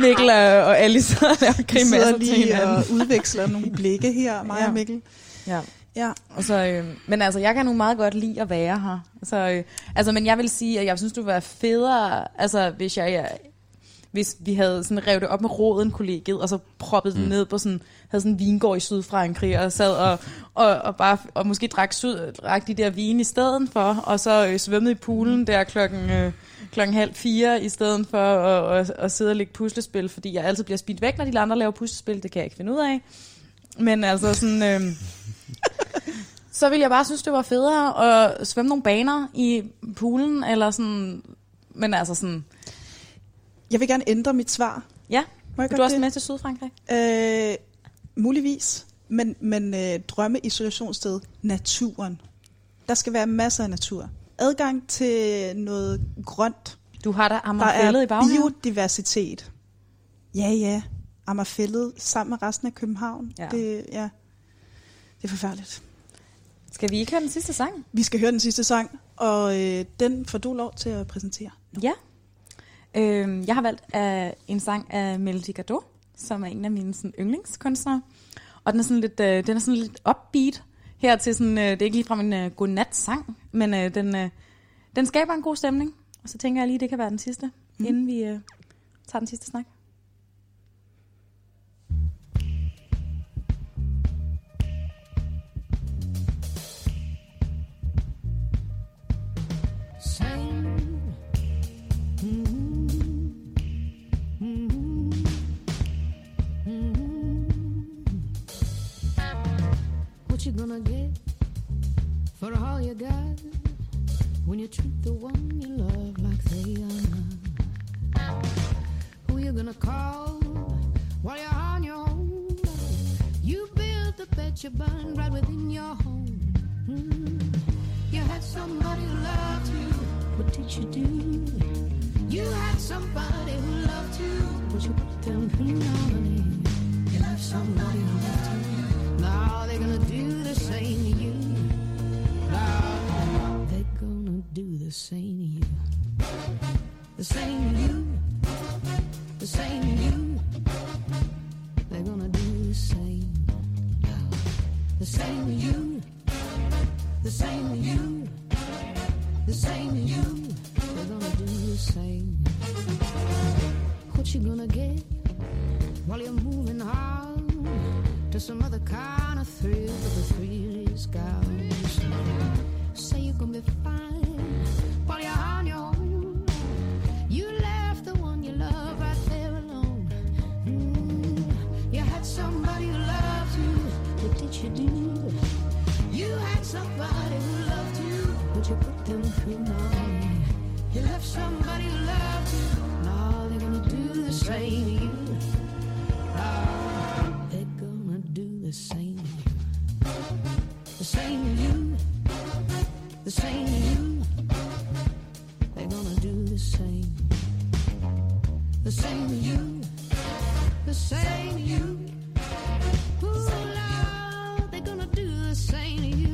Mikkel og Alice og grimasser til hinanden. Og udveksler nogle blikke her, mig og Mikkel. Ja. Og så, men altså, jeg kan nu meget godt lide at være her. Så, altså, men jeg vil sige, at jeg synes, du var federe, altså hvis vi havde sådan revet det op med roden kollegiet, og så proppet det ned på sådan, havde sådan en vingård i Sydfrankrig, og sad og bare, og måske drak de der vine i stedet for, og så svømmede i poolen der klokken 3:30, i stedet for at sidde og lægge puslespil, fordi jeg altid bliver spidt væk, når de andre laver puslespil, det kan jeg ikke finde ud af. Men altså sådan... så ville jeg bare synes, det var federe at svømme nogle baner i poolen, eller sådan... Men altså sådan... Jeg vil gerne ændre mit svar. Ja, må jeg du også det? Med til Sydfrankrig? Muligvis, men drømmeisolationsstedet, naturen. Der skal være masser af natur. Adgang til noget grønt. Du har der Amagerfælled i baggrunden. Biodiversitet. Ja. Amagerfælled sammen med resten af København. Ja. Det er forfærdeligt. Skal vi ikke høre den sidste sang? Vi skal høre den sidste sang, og den får du lov til at præsentere nu. Ja. Jeg har valgt en sang af Melody Gardot, som er en af mine sådan, yndlingskunstnere. Og den er sådan lidt, upbeat her til sådan, det er ikke ligefrem en godnatsang, men den skaber en god stemning. Og så tænker jeg lige, det kan være den sidste, inden vi tager den sidste snak. What you gonna get for all you got when you treat the one you love like they are not? Who you gonna call while you're on your own? You build the bed you burn right within your home. You had somebody who loved you, what did you do? You had somebody who loved you, but you put them in on. You left somebody who loved you. Now they're gonna do the same to you. Now they're gonna do the same to you. The same to you. The same to you. They're gonna do the same. The same to you. The same to you. The same to you. They're gonna do the same. What you gonna get while you're moving hard? To some other kind of thrill with the thrill-ish gals. Say you're gonna be fine while you're on your own. You left the one you love right there alone. You had somebody who loved you. What did you do? You had somebody who loved you. But you put them through now. You left somebody who loved you. Now they're gonna do the same to you. The same, the same to you, the same to you. They're gonna do the same, the same to you, the same to you. Ooh, Lord, they're gonna do the same to you.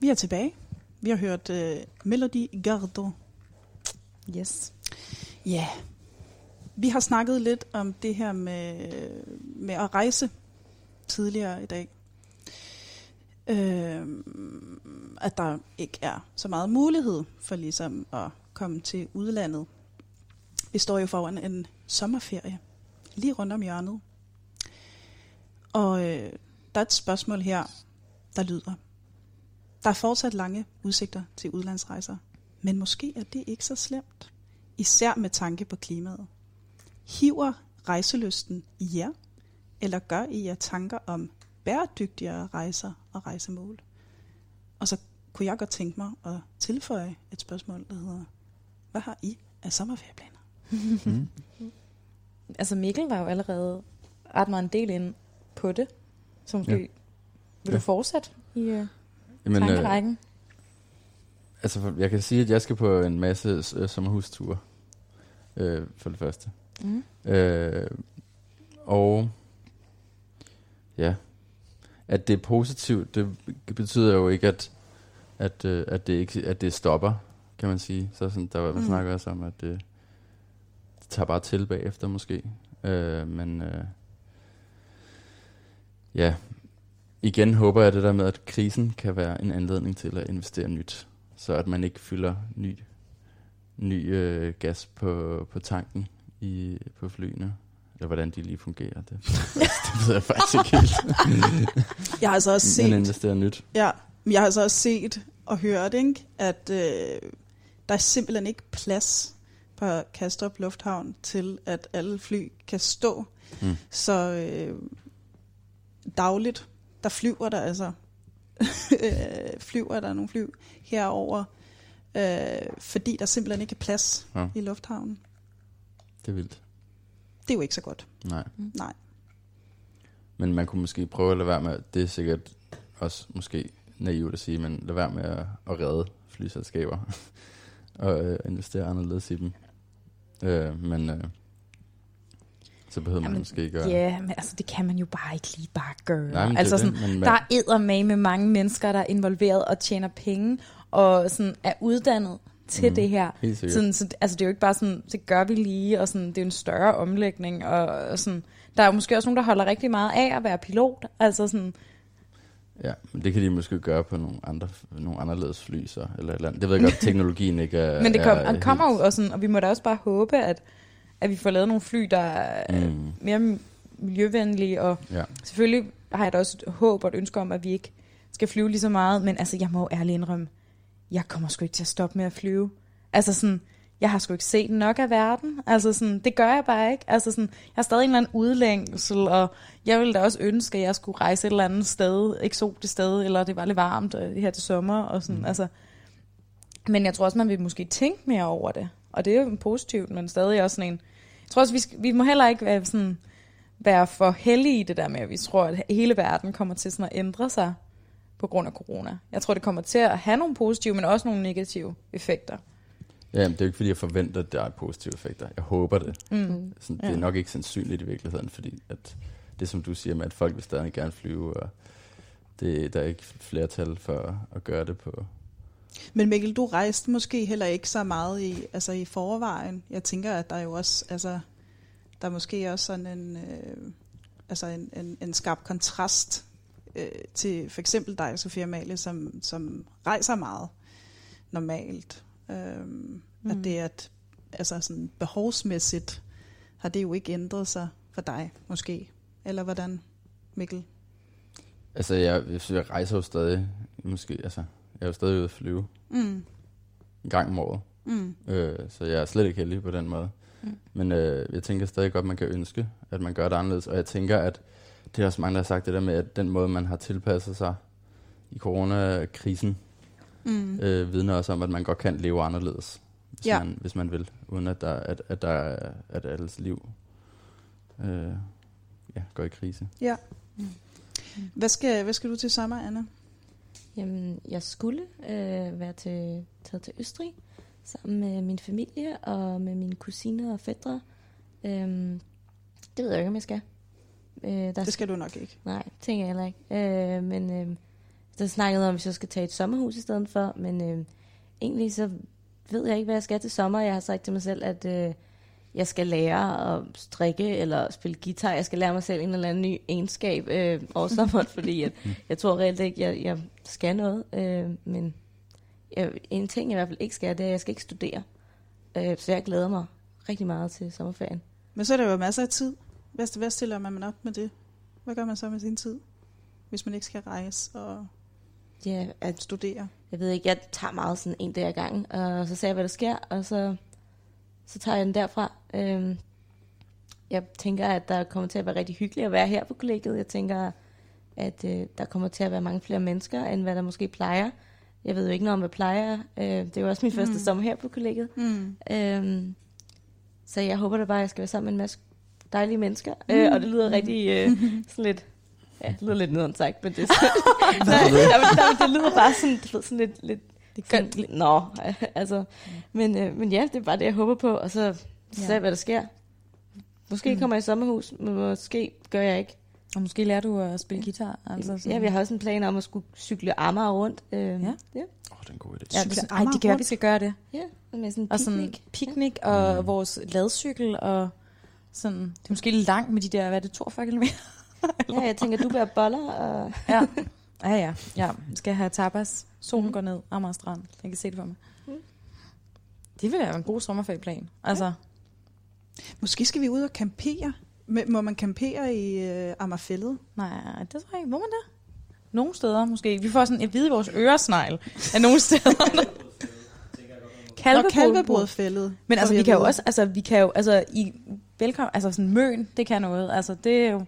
Vi er tilbage. Vi har hørt Melody Gardot. Yes. Ja. Yeah. Vi har snakket lidt om det her med at rejse tidligere i dag. At der ikke er så meget mulighed for ligesom at komme til udlandet. Vi står jo foran en sommerferie lige rundt om hjørnet. Og der er et spørgsmål her, der lyder: der er fortsat lange udsigter til udlandsrejser, men måske er det ikke så slemt, især med tanke på klimaet. Hiver rejselysten i jer, eller gør I jer tanker om bæredygtigere rejser og rejsemål? Og så kunne jeg godt tænke mig at tilføje et spørgsmål, der hedder: hvad har I af sommerferieplaner? Altså Mikkel var jo allerede ret meget en del ind på det, så måske vil du fortsætte i tankerækken? Altså jeg kan sige, at jeg skal på en masse sommerhusture for det første. Og ja, at det er positivt, det betyder jo ikke at det stopper, kan man sige. Så sådan, der man snakker også om, at det tager bare til bagefter måske. Men igen håber jeg det der med, at krisen kan være en anledning til at investere nyt, så at man ikke fylder ny gas på tanken på flyene. Eller hvordan de lige fungerer. Det ved jeg faktisk ikke helt. Jeg har altså også set... Man investerer nyt. Ja, men jeg har altså også set og hørt, ikke, at der er simpelthen ikke plads på Kastrup Lufthavn til, at alle fly kan stå. Så dagligt, der flyver der altså... flyver der nogle fly herover, fordi der simpelthen ikke er plads i lufthavnen. Det er vildt. Det er jo ikke så godt. Nej. Men man kunne måske prøve at lade være med, det er sikkert også måske naivt at sige, men lade være med at redde flyselskaber og investere anderledes i dem. Så behøver man måske ikke gøre. Ja, men altså det kan man jo bare ikke lige bare gøre. Nej, altså sådan, der er eddermame med mange mennesker, der er involveret og tjener penge og sådan er uddannet til det her. Sådan, så, altså det er jo ikke bare sådan, det gør vi lige, og sådan, det er jo en større omlægning, og sådan, der er jo måske også nogen, der holder rigtig meget af at være pilot, altså sådan. Ja, men det kan de måske gøre på nogle anderledes fly, så, eller andet. Det ved jeg godt, teknologien ikke er... Men det kommer jo, og sådan, og vi må da også bare håbe, at vi får lavet nogle fly, der er mere miljøvenlige, og selvfølgelig har jeg da også et håb og et ønske om, at vi ikke skal flyve lige så meget, men altså, jeg må jo ærligt indrømme, jeg kommer sgu ikke til at stoppe med at flyve. Altså sådan, jeg har sgu ikke set nok af verden. Altså sådan, det gør jeg bare ikke. Altså sådan, jeg har stadig en eller anden udlængsel, og jeg ville da også ønske, at jeg skulle rejse et eller andet sted, eksotisk sted, eller det var lidt varmt her til sommer, og sådan, altså. Men jeg tror også, man vil måske tænke mere over det, og det er jo positivt, men stadig også sådan en, jeg tror også, vi må heller ikke være for heldige i det der med, at vi tror, at hele verden kommer til sådan at ændre sig på grund af corona. Jeg tror, det kommer til at have nogle positive, men også nogle negative effekter. Ja, men det er jo ikke, fordi jeg forventer, at der er positive effekter. Jeg håber det. Sådan, det er nok ikke sandsynligt i virkeligheden, fordi at det, som du siger med, at folk vil stadig gerne flyve, og der er ikke flertal for at gøre det på. Men Mikkel, du rejste måske heller ikke så meget i forvejen. Jeg tænker, at der er jo også, altså, der er måske også sådan en skarp kontrast til for eksempel dig, Sofia Amalie, som rejser meget normalt. At det at altså sådan behovsmæssigt har det jo ikke ændret sig for dig måske, eller hvordan, Mikkel? Altså jeg rejser jo stadig, måske, altså jeg er jo stadig ude at flyve en gang om året, så jeg er slet ikke heldig på den måde. Men jeg tænker stadig godt, man kan ønske, at man gør det anderledes, og jeg tænker, at det er også mange, der har sagt det der med, at den måde, man har tilpasset sig i coronakrisen, vidner også om, at man godt kan leve anderledes, hvis man vil, uden at der er alles liv går i krise. Ja. Hvad skal du til sommer, Anna? Jamen, jeg skulle være taget til Østrig sammen med min familie og med mine kusiner og fætre. Det ved jeg ikke, om jeg skal. Det skal du nok ikke. Nej, tænker jeg heller ikke. Men Der snakkede om, hvis jeg skal tage et sommerhus i stedet for, men egentlig så ved jeg ikke, hvad jeg skal til sommer. Jeg har sagt til mig selv, at jeg skal lære at strikke eller spille guitar. Jeg skal lære mig selv en eller anden ny egenskab over sommeren, fordi jeg tror reelt ikke, jeg skal noget. Men en ting, jeg i hvert fald ikke skal, det er, at jeg skal ikke studere. Så jeg glæder mig rigtig meget til sommerferien. Men så er der jo masser af tid. Hvad stiller man op med det? Hvad gør man så med sin tid, hvis man ikke skal rejse og studere? Jeg ved ikke, jeg tager meget sådan en dag ad gangen, og så ser jeg, hvad der sker, og så tager jeg den derfra. Jeg tænker, at der kommer til at være rigtig hyggeligt at være her på kollegiet. Jeg tænker, at der kommer til at være mange flere mennesker, end hvad der måske plejer. Jeg ved jo ikke noget om, hvad plejer. Det er jo også min første sommer her på kollegiet. Så jeg håber da bare, at jeg skal være sammen med en masse dejlige mennesker. Og det lyder rigtig sådan lidt... Ja, det lyder lidt nederen sagt, men det er sådan... det lyder bare sådan lidt... Det er godt. Nå, altså... Men ja, det er bare det, jeg håber på. Og så ser jeg, hvad der sker. Måske kommer jeg i sommerhus, men måske gør jeg ikke. Og måske lærer du at spille guitar. Altså sådan. Ja, vi har også en plan om at skulle cykle Amager rundt. Det er en god idé. Ja, ej, det kan være, vi skal gøre det. Ja, med sådan en picnic og vores ladcykel og sådan... Det er måske lidt langt med de der, hvad er det, 42 km? Ja, jeg tænker, du bærer boller. Og... Ja. Vi skal have tapas. Solen går ned. Amager Strand. Jeg kan se det for mig. Det vil være en god sommerferieplan. Altså. Ja. Måske skal vi ud og campere. Må man campere i Amagerfælled? Nej, det tror jeg ikke. Hvor man der? Nogle steder måske. Vi får sådan et hvide vores øresnegl af nogle steder. Kalvebrødfældet. Men altså, vi kan jo i velkommen, altså sådan Møn, det kan noget. Altså, det er jo...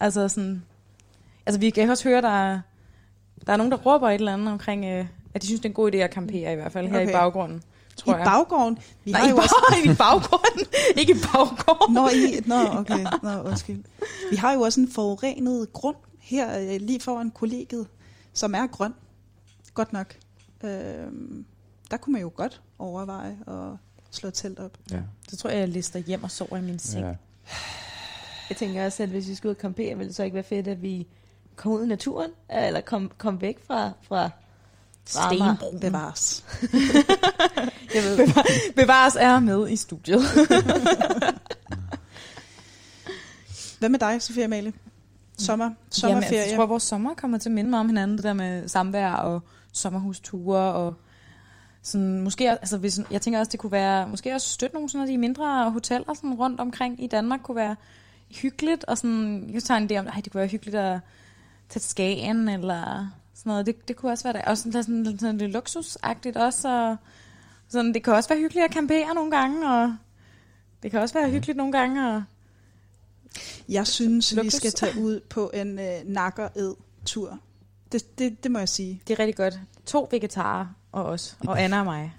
Altså sådan, altså vi kan også høre, der er nogen, der råber et eller andet omkring, at de synes, det er en god idé at campere i hvert fald her i baggrunden, tror jeg. I baggrunden? I baggrunden, ikke i baggrunden. Undskyld. Vi har jo også en forurenet grund her lige foran kollegiet, som er grøn, godt nok. Der kunne man jo godt overveje at slå telt op. Ja. Så tror jeg, jeg lister hjem og sover i min seng. Ja. Jeg tænker også, at hvis vi skal ud og campere, ville det så ikke være fedt, at vi kom ud i naturen, eller kom væk fra stenbroen. Bevares. Jeg ved. Bevares er med i studiet. Hvad med dig, Sofie Amalie? Sommerferie? Jamen, jeg tror, vores sommer kommer til at minde mig om hinanden, det der med samvær og sommerhusture og... Sådan, måske, altså, hvis, jeg tænker også, det kunne være måske også støtte nogle sådan af de mindre hoteller sådan rundt omkring i Danmark, kunne være hyggeligt, og sådan, jeg tager en idé om, det kunne være hyggeligt at tage Skagen, eller sådan noget, det kunne også være der, og sådan lidt luksusagtigt også, og sådan, det kan også være hyggeligt at campere nogle gange, og det kan også være hyggeligt nogle gange, og jeg synes, vi skal tage ud på en nakkered-tur. Det må jeg sige. Det er rigtig godt. 2 vegetarer. Og os. Og Anna og mig.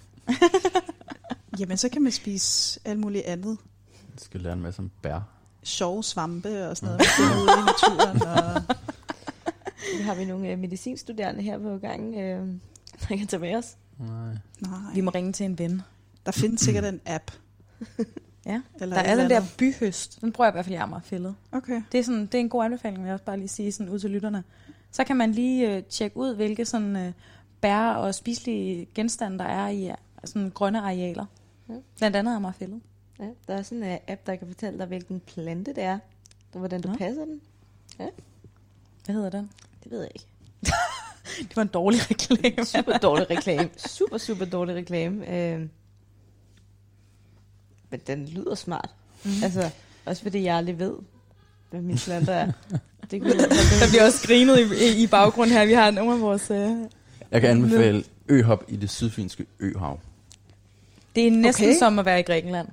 Jamen, så kan man spise alt muligt andet. Jeg skal lære en masse om bær. Sjove svampe og sådan noget. Ude i naturen. Og... Nu har vi nogle medicinstuderende her på gangen, der kan tage med os. Nej. Vi må ringe til en ven. Der findes sikkert en app. Ja, eller der er den der byhøst. Den bruger jeg i hvert fald i Amagerfælled. Okay. Det er en god anbefaling, vil jeg også bare lige sige sådan ud til lytterne. Så kan man lige tjekke ud, hvilke sådan... bær og spiselige genstande, der er i sådan grønne arealer. Ja. Blandt andet Amagerfælled. Ja, der er sådan en app, der kan fortælle dig, hvilken plante det er, og hvordan du passer den. Ja. Hvad hedder den? Det ved jeg ikke. Det var en dårlig reklame. Super, super dårlig reklame. Men den lyder smart. Altså, også fordi jeg aldrig ved, hvad mine planter er. Der bliver også grinet i baggrund her. Vi har nogle af vores... Jeg kan anbefale øhop i det sydfinske øhav. Det er næsten som at være i Grækenland.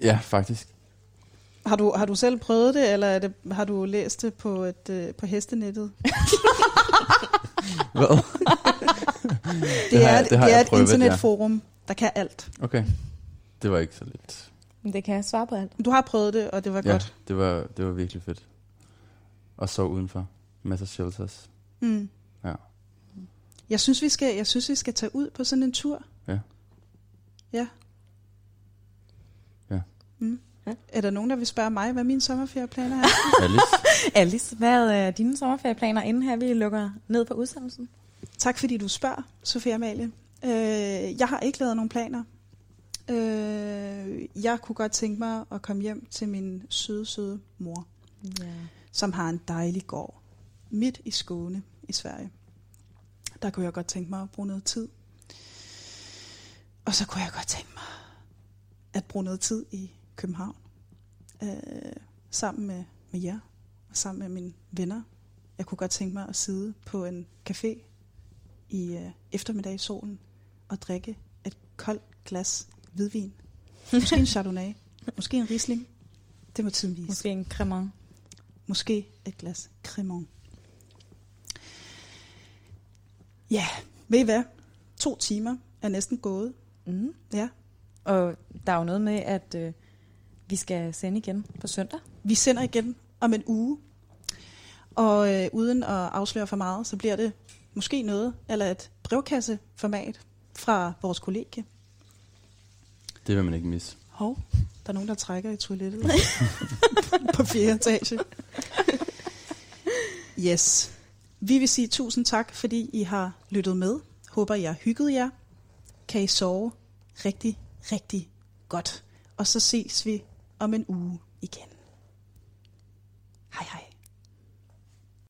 Ja, faktisk. Har du selv prøvet det, eller har du læst det på hestenettet? Hvad? Det er et internetforum, der kan alt. Okay, det var ikke så lidt. Men det kan jeg svare på alt. Du har prøvet det, og det var godt. Det var virkelig fedt. Og så udenfor. Masser af shelters. Ja. Jeg synes, vi skal tage ud på sådan en tur. Ja. Ja. Er der nogen, der vil spørge mig, hvad mine sommerferieplaner er? Alice, hvad er dine sommerferieplaner, inden her vi lukker ned på udsendelsen? Tak fordi du spørger, Sofie Amalie. Jeg har ikke lavet nogen planer. Jeg kunne godt tænke mig at komme hjem til min søde, søde mor, som har en dejlig gård midt i Skåne i Sverige. Der kunne jeg godt tænke mig at bruge noget tid. Og så kunne jeg godt tænke mig at bruge noget tid i København. Sammen med jer og sammen med mine venner. Jeg kunne godt tænke mig at sidde på en café i eftermiddag i solen og drikke et koldt glas hvidvin. Måske en chardonnay. Måske en riesling. Det må tiden vise. Måske en cremant. Måske et glas cremant. Ja, ved I hvad? 2 timer er næsten gået. Mm. Ja. Og der er jo noget med, at vi skal sende igen på søndag. Vi sender igen om en uge. Og uden at afsløre for meget, så bliver det måske noget, eller et brevkasseformat fra vores kollegie. Det vil man ikke misse. Hov, der er nogen, der trækker i toilettet på 4. etage. Yes. Vi vil sige 1000 tak, fordi I har lyttet med. Håber, I har hygget jer. Kan I sove rigtig, rigtig godt. Og så ses vi om en uge igen. Hej hej.